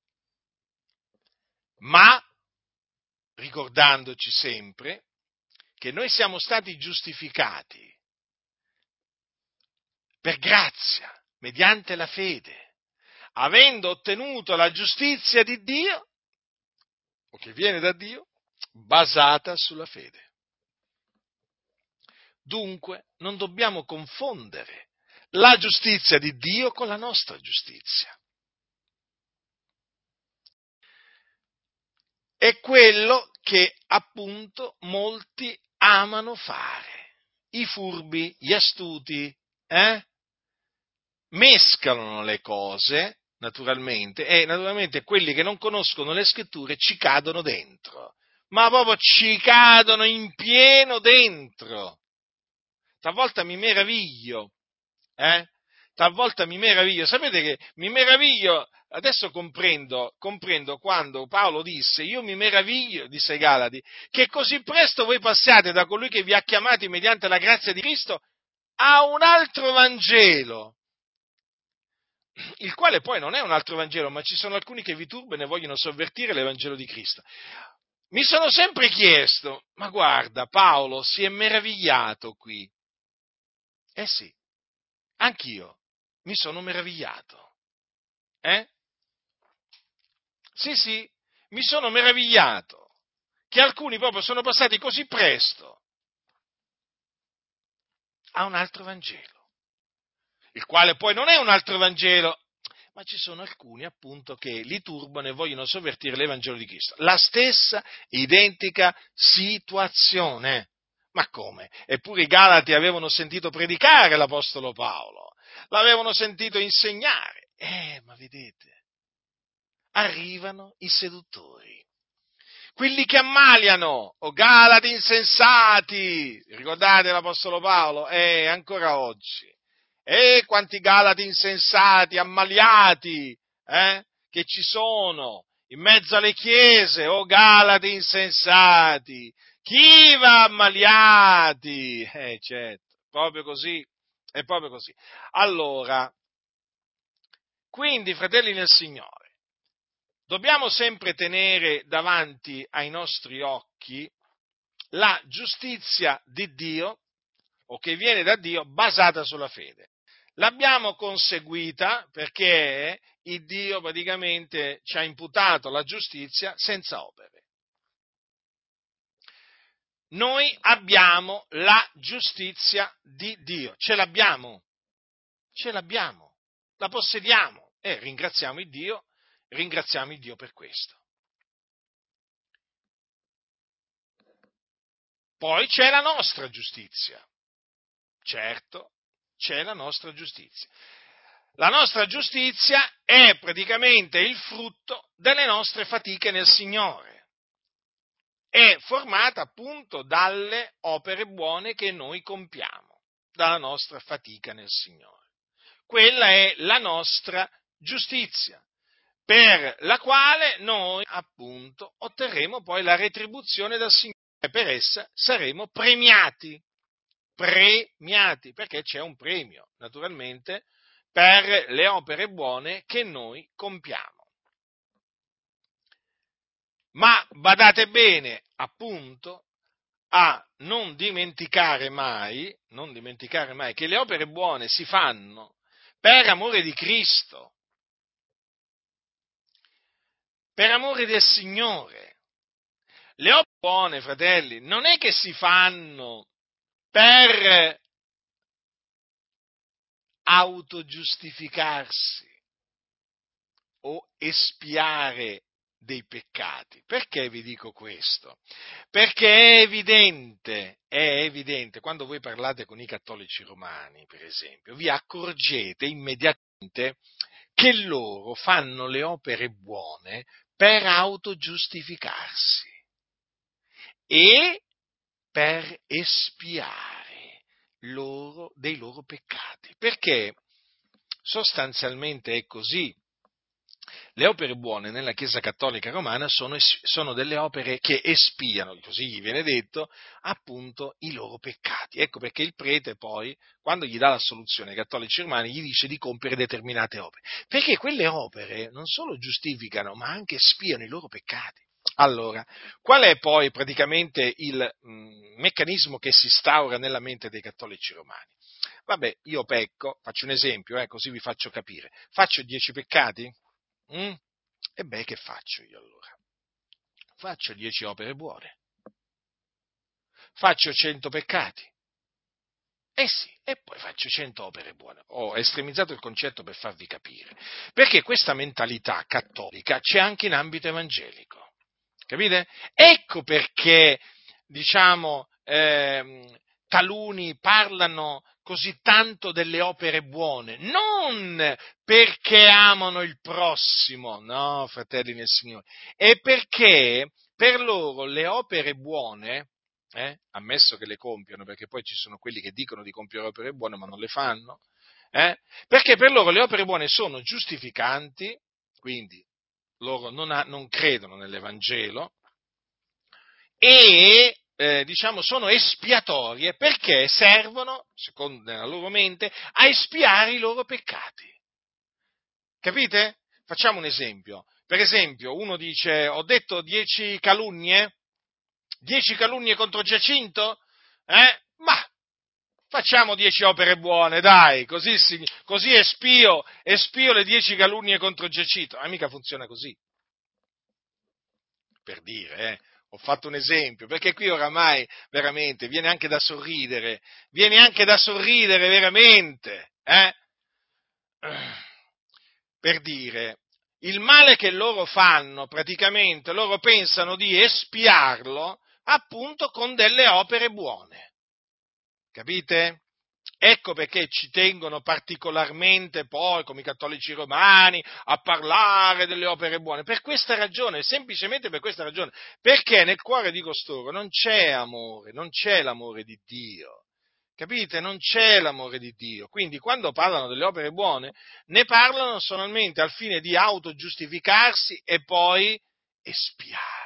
Ma, ricordandoci sempre, che noi siamo stati giustificati per grazia, mediante la fede, avendo ottenuto la giustizia di Dio, o che viene da Dio, basata sulla fede. Dunque, non dobbiamo confondere la giustizia di Dio con la nostra giustizia. È quello che, appunto, molti amano fare, i furbi, gli astuti, mescolano le cose, naturalmente, e naturalmente quelli che non conoscono le scritture ci cadono dentro, ma proprio ci cadono in pieno dentro. Talvolta mi meraviglio, sapete che mi meraviglio, adesso comprendo quando Paolo disse, io mi meraviglio, disse ai Galati, che così presto voi passiate da colui che vi ha chiamati mediante la grazia di Cristo a un altro Vangelo, il quale poi non è un altro Vangelo, ma ci sono alcuni che vi turbano e vogliono sovvertire l'Evangelo di Cristo. Mi sono sempre chiesto, ma guarda, Paolo si è meravigliato qui. Eh sì, anch'io mi sono meravigliato. Sì, mi sono meravigliato che alcuni proprio sono passati così presto a un altro Vangelo, il quale poi non è un altro Vangelo, ma ci sono alcuni appunto che li turbano e vogliono sovvertire l'Evangelo di Cristo. La stessa identica situazione. Ma come? Eppure i Galati avevano sentito predicare l'Apostolo Paolo, l'avevano sentito insegnare. Ma vedete, arrivano i seduttori. Quelli che ammaliano, o Galati insensati, ricordate l'Apostolo Paolo? Ancora oggi. Quanti Galati insensati, ammaliati, che ci sono in mezzo alle chiese, o Galati insensati, chi va ammaliati? Certo, proprio così. Allora, quindi, fratelli nel Signore, dobbiamo sempre tenere davanti ai nostri occhi la giustizia di Dio, o che viene da Dio, basata sulla fede. L'abbiamo conseguita perché il Dio praticamente ci ha imputato la giustizia senza opere. Noi abbiamo la giustizia di Dio, ce l'abbiamo, la possediamo e ringraziamo il Dio per questo. Poi c'è la nostra giustizia. Certo, c'è la nostra giustizia. La nostra giustizia è praticamente il frutto delle nostre fatiche nel Signore. È formata appunto dalle opere buone che noi compiamo, dalla nostra fatica nel Signore. Quella è la nostra giustizia, per la quale noi appunto otterremo poi la retribuzione dal Signore, e per essa saremo premiati, perché c'è un premio, naturalmente, per le opere buone che noi compiamo. Ma badate bene, appunto, a non dimenticare mai che le opere buone si fanno per amore di Cristo, per amore del Signore. Le opere buone, fratelli, non è che si fanno per autogiustificarsi o espiare dei peccati. Perché vi dico questo? Perché è evidente, quando voi parlate con i cattolici romani, per esempio, vi accorgete immediatamente che loro fanno le opere buone per autogiustificarsi e per espiare dei loro peccati, perché sostanzialmente è così. Le opere buone nella Chiesa Cattolica Romana sono delle opere che espiano, così gli viene detto, appunto i loro peccati. Ecco perché il prete poi, quando gli dà l'assoluzione ai cattolici romani, gli dice di compiere determinate opere, perché quelle opere non solo giustificano, ma anche espiano i loro peccati. Allora, qual è poi praticamente il meccanismo che si instaura nella mente dei cattolici romani? Vabbè, io pecco, faccio un esempio, così vi faccio capire. Faccio 10 peccati? E beh, che faccio io allora? Faccio 10 opere buone, faccio 100 peccati, e poi faccio 100 opere buone. Ho estremizzato il concetto per farvi capire, perché questa mentalità cattolica c'è anche in ambito evangelico, capite? Ecco perché, taluni parlano così tanto delle opere buone, non perché amano il prossimo, no, fratelli nel Signore, è perché per loro le opere buone, ammesso che le compiano, perché poi ci sono quelli che dicono di compiere opere buone ma non le fanno, perché per loro le opere buone sono giustificanti, quindi loro non credono nell'Evangelo, e sono espiatorie perché servono, secondo la loro mente, a espiare i loro peccati. Capite? Facciamo un esempio. Per esempio, uno dice: ho detto 10 calunnie contro Giacinto? Ma facciamo 10 opere buone, dai, così espio le 10 calunnie contro Giacinto. Mica funziona così. Per dire, Ho fatto un esempio, perché qui oramai veramente viene anche da sorridere veramente, Per dire, il male che loro fanno, praticamente loro pensano di espiarlo appunto con delle opere buone, capite? Ecco perché ci tengono particolarmente poi, come i cattolici romani, a parlare delle opere buone, per questa ragione, semplicemente per questa ragione, perché nel cuore di costoro non c'è amore, non c'è l'amore di Dio, capite? Non c'è l'amore di Dio, quindi quando parlano delle opere buone, ne parlano solamente al fine di autogiustificarsi e poi espiare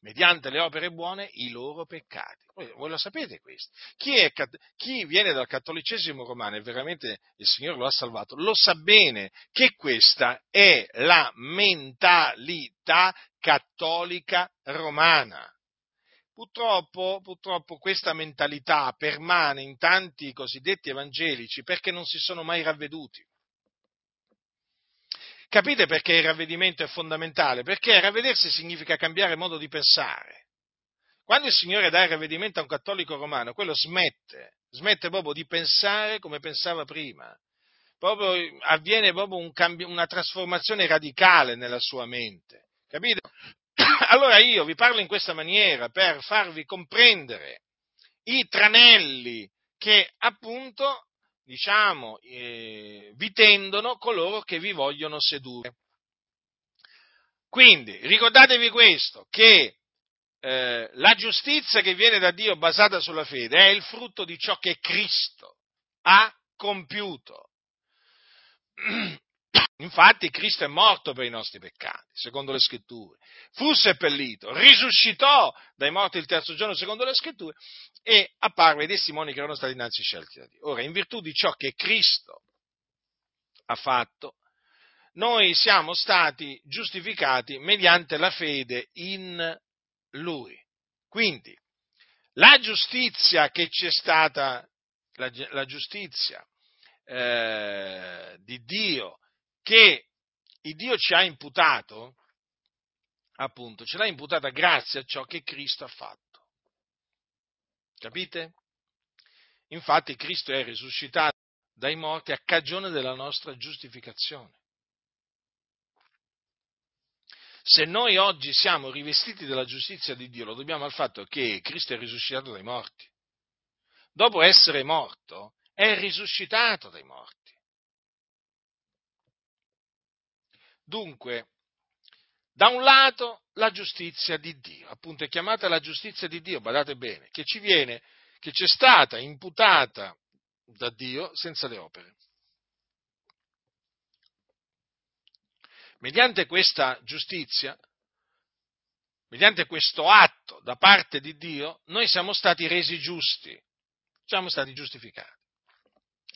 mediante le opere buone i loro peccati. Voi lo sapete questo. Chi viene dal cattolicesimo romano, e veramente il Signore lo ha salvato, lo sa bene che questa è la mentalità cattolica romana. Purtroppo questa mentalità permane in tanti cosiddetti evangelici perché non si sono mai ravveduti. Capite perché il ravvedimento è fondamentale? Perché ravvedersi significa cambiare modo di pensare. Quando il Signore dà il ravvedimento a un cattolico romano, quello smette proprio di pensare come pensava prima. Avviene un cambio, una trasformazione radicale nella sua mente. Capite? Allora io vi parlo in questa maniera per farvi comprendere i tranelli che appunto vi tendono coloro che vi vogliono sedurre. Quindi, ricordatevi questo, che la giustizia che viene da Dio basata sulla fede è il frutto di ciò che Cristo ha compiuto. Infatti Cristo è morto per i nostri peccati, secondo le Scritture, fu seppellito, risuscitò dai morti il terzo giorno, secondo le Scritture, e apparve ai testimoni che erano stati innanzi scelti da Dio. Ora, in virtù di ciò che Cristo ha fatto, noi siamo stati giustificati mediante la fede in Lui. Quindi, la giustizia che c'è stata, la giustizia di Dio, che Dio ci ha imputato, appunto, ce l'ha imputata grazie a ciò che Cristo ha fatto. Capite? Infatti Cristo è risuscitato dai morti a cagione della nostra giustificazione. Se noi oggi siamo rivestiti della giustizia di Dio, lo dobbiamo al fatto che Cristo è risuscitato dai morti. Dopo essere morto, è risuscitato dai morti. Dunque, da un lato la giustizia di Dio, appunto è chiamata la giustizia di Dio, badate bene, che ci viene, che ci è stata imputata da Dio senza le opere. Mediante questa giustizia, mediante questo atto da parte di Dio, noi siamo stati resi giusti, siamo stati giustificati.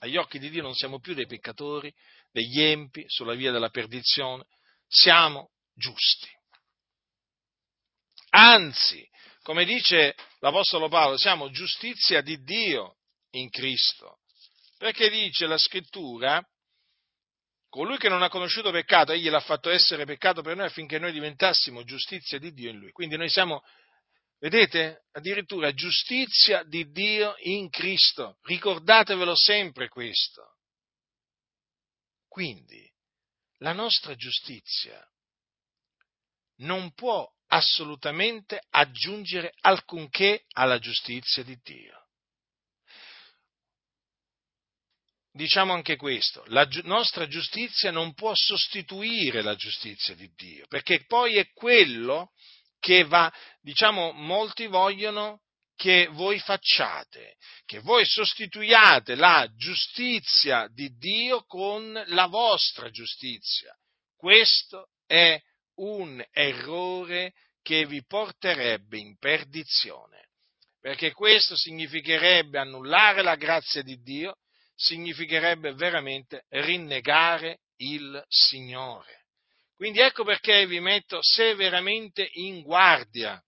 Agli occhi di Dio non siamo più dei peccatori, degli empi sulla via della perdizione, siamo giusti. Anzi, come dice l'Apostolo Paolo, siamo giustizia di Dio in Cristo, perché dice la Scrittura: colui che non ha conosciuto peccato, egli l'ha fatto essere peccato per noi affinché noi diventassimo giustizia di Dio in lui. Quindi noi siamo, vedete, addirittura giustizia di Dio in Cristo. Ricordatevelo sempre questo. Quindi la nostra giustizia non può assolutamente aggiungere alcunché alla giustizia di Dio. Diciamo anche questo, la nostra giustizia non può sostituire la giustizia di Dio, perché poi è quello che va, diciamo, molti vogliono che voi facciate, che voi sostituiate la giustizia di Dio con la vostra giustizia. Questo è un errore che vi porterebbe in perdizione, perché questo significherebbe annullare la grazia di Dio, significherebbe veramente rinnegare il Signore. Quindi ecco perché vi metto severamente in guardia,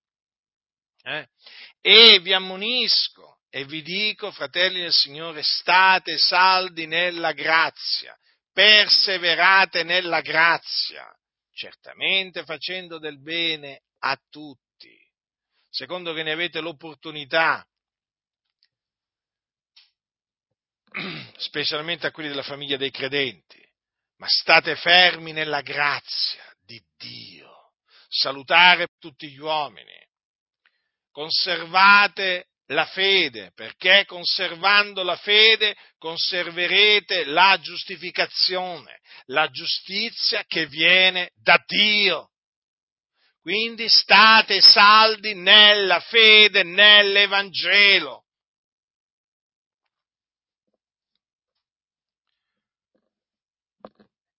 e vi ammonisco e vi dico, fratelli del Signore, state saldi nella grazia, perseverate nella grazia, certamente facendo del bene a tutti, secondo che ne avete l'opportunità, specialmente a quelli della famiglia dei credenti, ma state fermi nella grazia di Dio, salutare tutti gli uomini, conservate la fede, perché conservando la fede conserverete la giustificazione, la giustizia che viene da Dio. Quindi state saldi nella fede, nell'Evangelo.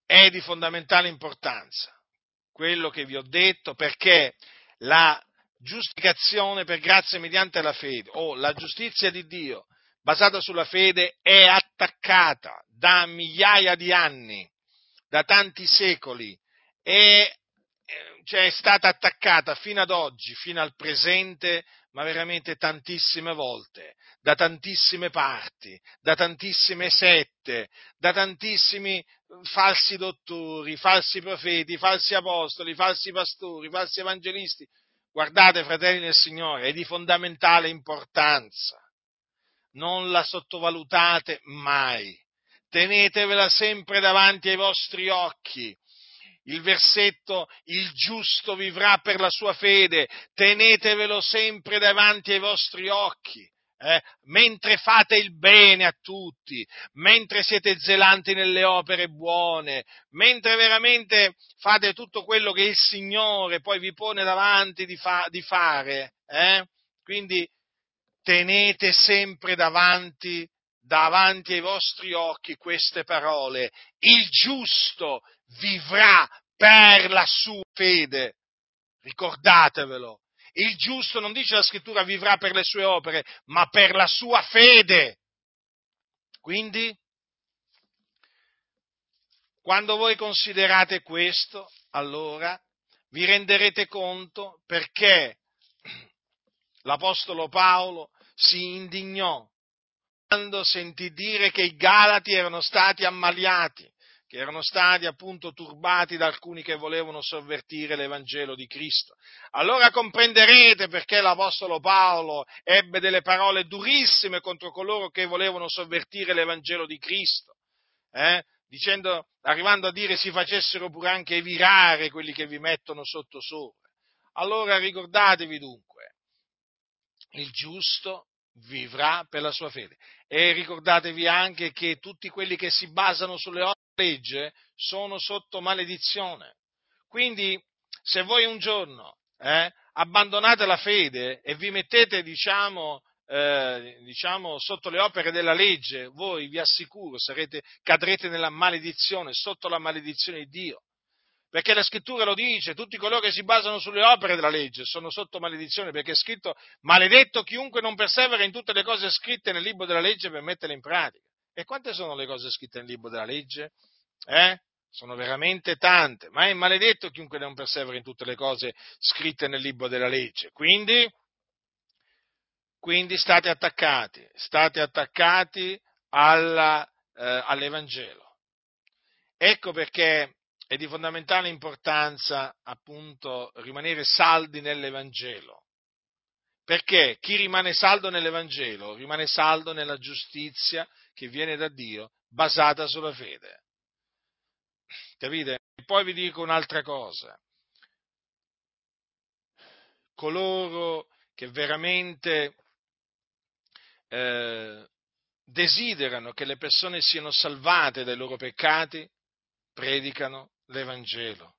È di fondamentale importanza quello che vi ho detto, perché la giustificazione per grazia mediante la fede, o la giustizia di Dio basata sulla fede, è attaccata da migliaia di anni, da tanti secoli, e cioè è stata attaccata fino ad oggi, fino al presente, ma veramente tantissime volte, da tantissime parti, da tantissime sette, da tantissimi falsi dottori, falsi profeti, falsi apostoli, falsi pastori, falsi evangelisti. Guardate, fratelli del Signore, è di fondamentale importanza. Non la sottovalutate mai. Tenetevela sempre davanti ai vostri occhi. Il versetto, il giusto vivrà per la sua fede, tenetevelo sempre davanti ai vostri occhi, mentre fate il bene a tutti, mentre siete zelanti nelle opere buone, mentre veramente fate tutto quello che il Signore poi vi pone davanti di fare. Quindi tenete sempre davanti ai vostri occhi queste parole: il giusto vivrà per la sua fede. Ricordatevelo, il giusto, non dice la Scrittura, vivrà per le sue opere, ma per la sua fede. Quindi, quando voi considerate questo, allora vi renderete conto perché l'Apostolo Paolo si indignò quando sentì dire che i Galati erano stati ammaliati, che erano stati appunto turbati da alcuni che volevano sovvertire l'Evangelo di Cristo. Allora comprenderete perché l'Apostolo Paolo ebbe delle parole durissime contro coloro che volevano sovvertire l'Evangelo di Cristo, dicendo, arrivando a dire si facessero pure anche virare quelli che vi mettono sotto sopra. Allora ricordatevi dunque, il giusto vivrà per la sua fede, e ricordatevi anche che tutti quelli che si basano sulle opere della legge sono sotto maledizione. Quindi se voi un giorno abbandonate la fede e vi mettete diciamo sotto le opere della legge, voi vi assicuro cadrete nella maledizione, sotto la maledizione di Dio, perché la scrittura lo dice: tutti coloro che si basano sulle opere della legge sono sotto maledizione, perché è scritto: maledetto chiunque non persevera in tutte le cose scritte nel libro della legge per metterle in pratica. E quante sono le cose scritte nel libro della legge? Sono veramente tante, ma è maledetto chiunque non persevera in tutte le cose scritte nel libro della legge. Quindi state attaccati all'Evangelo. Ecco perché è di fondamentale importanza, appunto, rimanere saldi nell'Evangelo. Perché chi rimane saldo nell'Evangelo rimane saldo nella giustizia che viene da Dio, basata sulla fede. Capite? E poi vi dico un'altra cosa. Coloro che veramente desiderano che le persone siano salvate dai loro peccati, predicano l'Evangelo.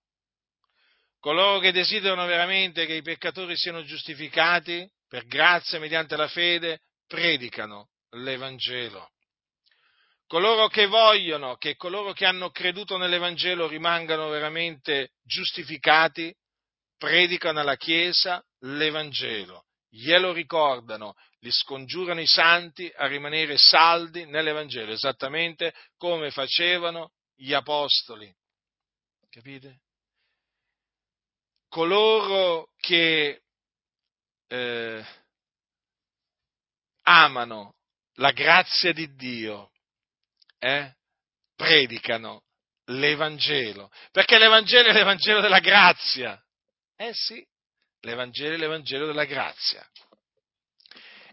Coloro che desiderano veramente che i peccatori siano giustificati per grazia mediante la fede, predicano l'Evangelo. Coloro che vogliono che coloro che hanno creduto nell'Evangelo rimangano veramente giustificati, predicano alla Chiesa l'Evangelo, glielo ricordano, li scongiurano i santi a rimanere saldi nell'Evangelo, esattamente come facevano gli apostoli. Capite? Coloro che amano la grazia di Dio predicano l'Evangelo, perché l'Evangelo è l'Evangelo della grazia. Sì, l'Evangelo è l'Evangelo della grazia.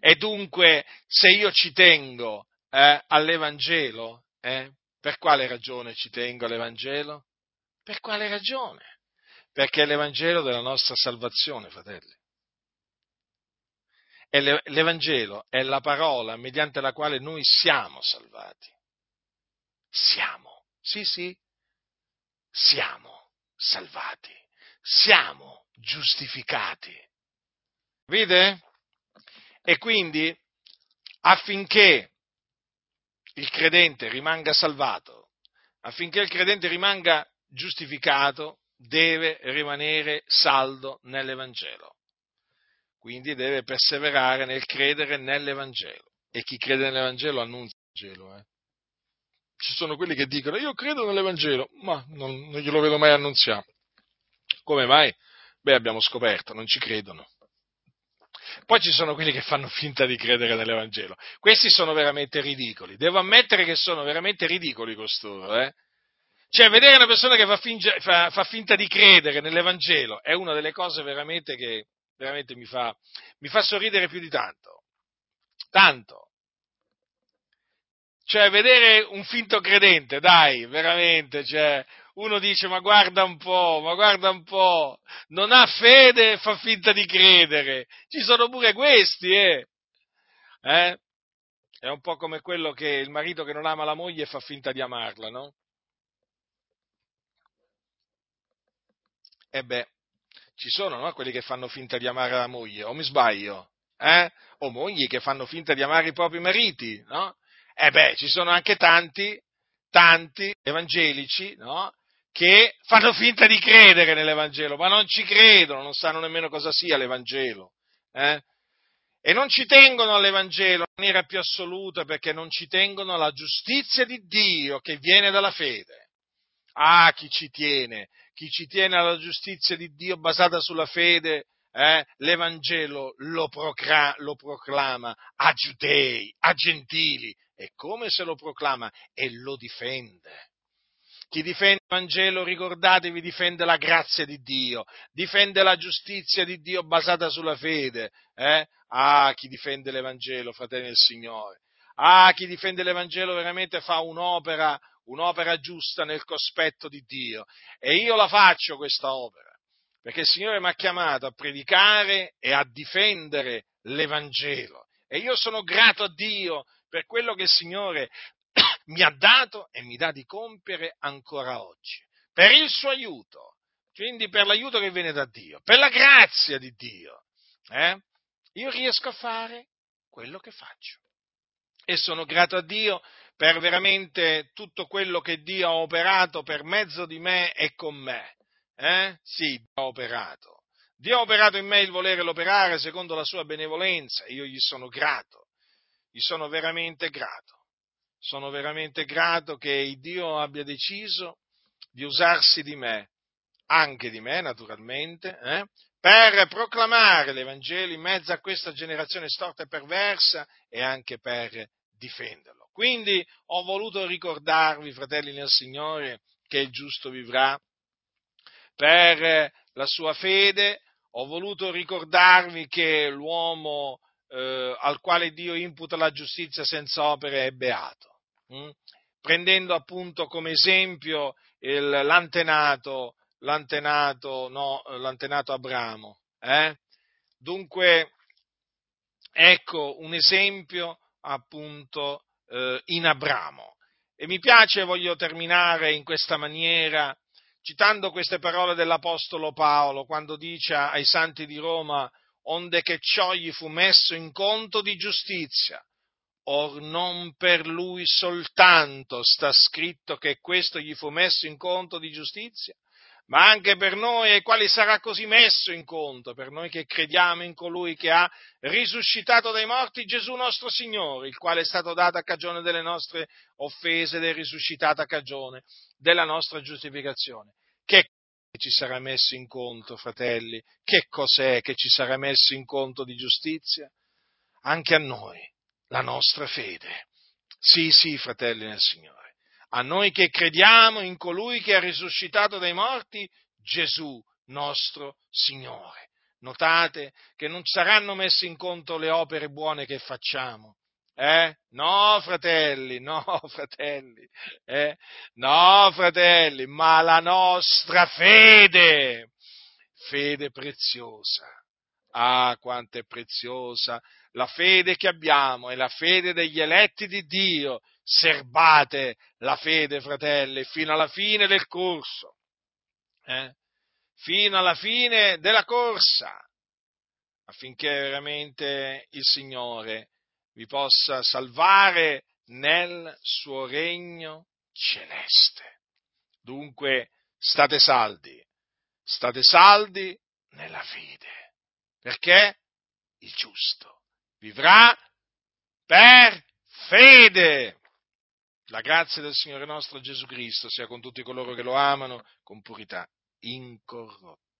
E dunque, se io ci tengo all'Evangelo, per quale ragione ci tengo all'Evangelo? Per quale ragione? Perché è l'Evangelo della nostra salvazione, fratelli. E l'Evangelo è la parola mediante la quale noi siamo salvati. Siamo salvati, siamo giustificati. Vede? E quindi, affinché il credente rimanga salvato, affinché il credente rimanga giustificato, deve rimanere saldo nell'Evangelo. Quindi deve perseverare nel credere nell'Evangelo. E chi crede nell'Evangelo annuncia l'Evangelo, Ci sono quelli che dicono: io credo nell'Evangelo, ma non glielo vedo mai annunziato. Come mai? Abbiamo scoperto, non ci credono. Poi ci sono quelli che fanno finta di credere nell'Evangelo. Questi sono veramente ridicoli. Devo ammettere che sono veramente ridicoli costoro, Cioè, vedere una persona che fa finta di credere nell'Evangelo è una delle cose veramente che veramente mi fa sorridere più di tanto. Tanto. Cioè, vedere un finto credente, dai, veramente, cioè, uno dice: ma guarda un po', non ha fede, fa finta di credere. Ci sono pure questi, È un po' come quello che il marito che non ama la moglie fa finta di amarla, no? Ci sono, no, quelli che fanno finta di amare la moglie, o mi sbaglio? O mogli che fanno finta di amare i propri mariti, no? Ci sono anche tanti evangelici, no, che fanno finta di credere nell'Evangelo, ma non ci credono, non sanno nemmeno cosa sia l'Evangelo, E non ci tengono all'Evangelo in maniera più assoluta, perché non ci tengono alla giustizia di Dio che viene dalla fede. Chi ci tiene alla giustizia di Dio basata sulla fede, l'Evangelo lo proclama a giudei, a gentili, e come se lo proclama, e lo difende. Chi difende l'Evangelo, ricordatevi, difende la grazia di Dio, difende la giustizia di Dio basata sulla fede. Chi difende l'Evangelo, fratelli del Signore, chi difende l'Evangelo veramente fa un'opera un'opera giusta nel cospetto di Dio, e io la faccio questa opera, perché il Signore mi ha chiamato a predicare e a difendere l'Evangelo, e io sono grato a Dio per quello che il Signore mi ha dato e mi dà di compiere ancora oggi, per il suo aiuto, quindi per l'aiuto che viene da Dio, per la grazia di Dio. Io riesco a fare quello che faccio e sono grato a Dio per veramente tutto quello che Dio ha operato per mezzo di me e con me. Sì, Dio ha operato in me il volere e l'operare secondo la sua benevolenza, io gli sono grato, gli sono veramente grato. Sono veramente grato che Dio abbia deciso di usarsi di me, anche di me naturalmente, per proclamare l'Evangelo in mezzo a questa generazione storta e perversa e anche per difenderlo. Quindi ho voluto ricordarvi, fratelli nel Signore, che il giusto vivrà per la sua fede, ho voluto ricordarvi che l'uomo al quale Dio imputa la giustizia senza opere è beato. Prendendo appunto come esempio l'antenato Abramo. Dunque, ecco un esempio appunto in Abramo. E mi piace, voglio terminare in questa maniera, citando queste parole dell'Apostolo Paolo, quando dice ai santi di Roma: onde che ciò gli fu messo in conto di giustizia. Or non per lui soltanto sta scritto che questo gli fu messo in conto di giustizia, ma anche per noi ai quali sarà così messo in conto, per noi che crediamo in colui che ha risuscitato dai morti Gesù nostro Signore, il quale è stato dato a cagione delle nostre offese ed è risuscitato a cagione della nostra giustificazione. Che ci sarà messo in conto, fratelli? Che cos'è che ci sarà messo in conto di giustizia? Anche a noi. La nostra fede. Sì, fratelli nel Signore, a noi che crediamo in colui che ha risuscitato dai morti Gesù nostro Signore. Notate che non saranno messe in conto le opere buone che facciamo. No, fratelli, ma la nostra fede, fede preziosa. Ah, quanto è preziosa la fede che abbiamo, è la fede degli eletti di Dio. Serbate la fede, fratelli, fino alla fine del corso, fino alla fine della corsa, affinché veramente il Signore vi possa salvare nel suo regno celeste. Dunque, state saldi nella fede. Perché il giusto vivrà per fede. La grazia del Signore nostro Gesù Cristo sia con tutti coloro che lo amano con purità incorrotta.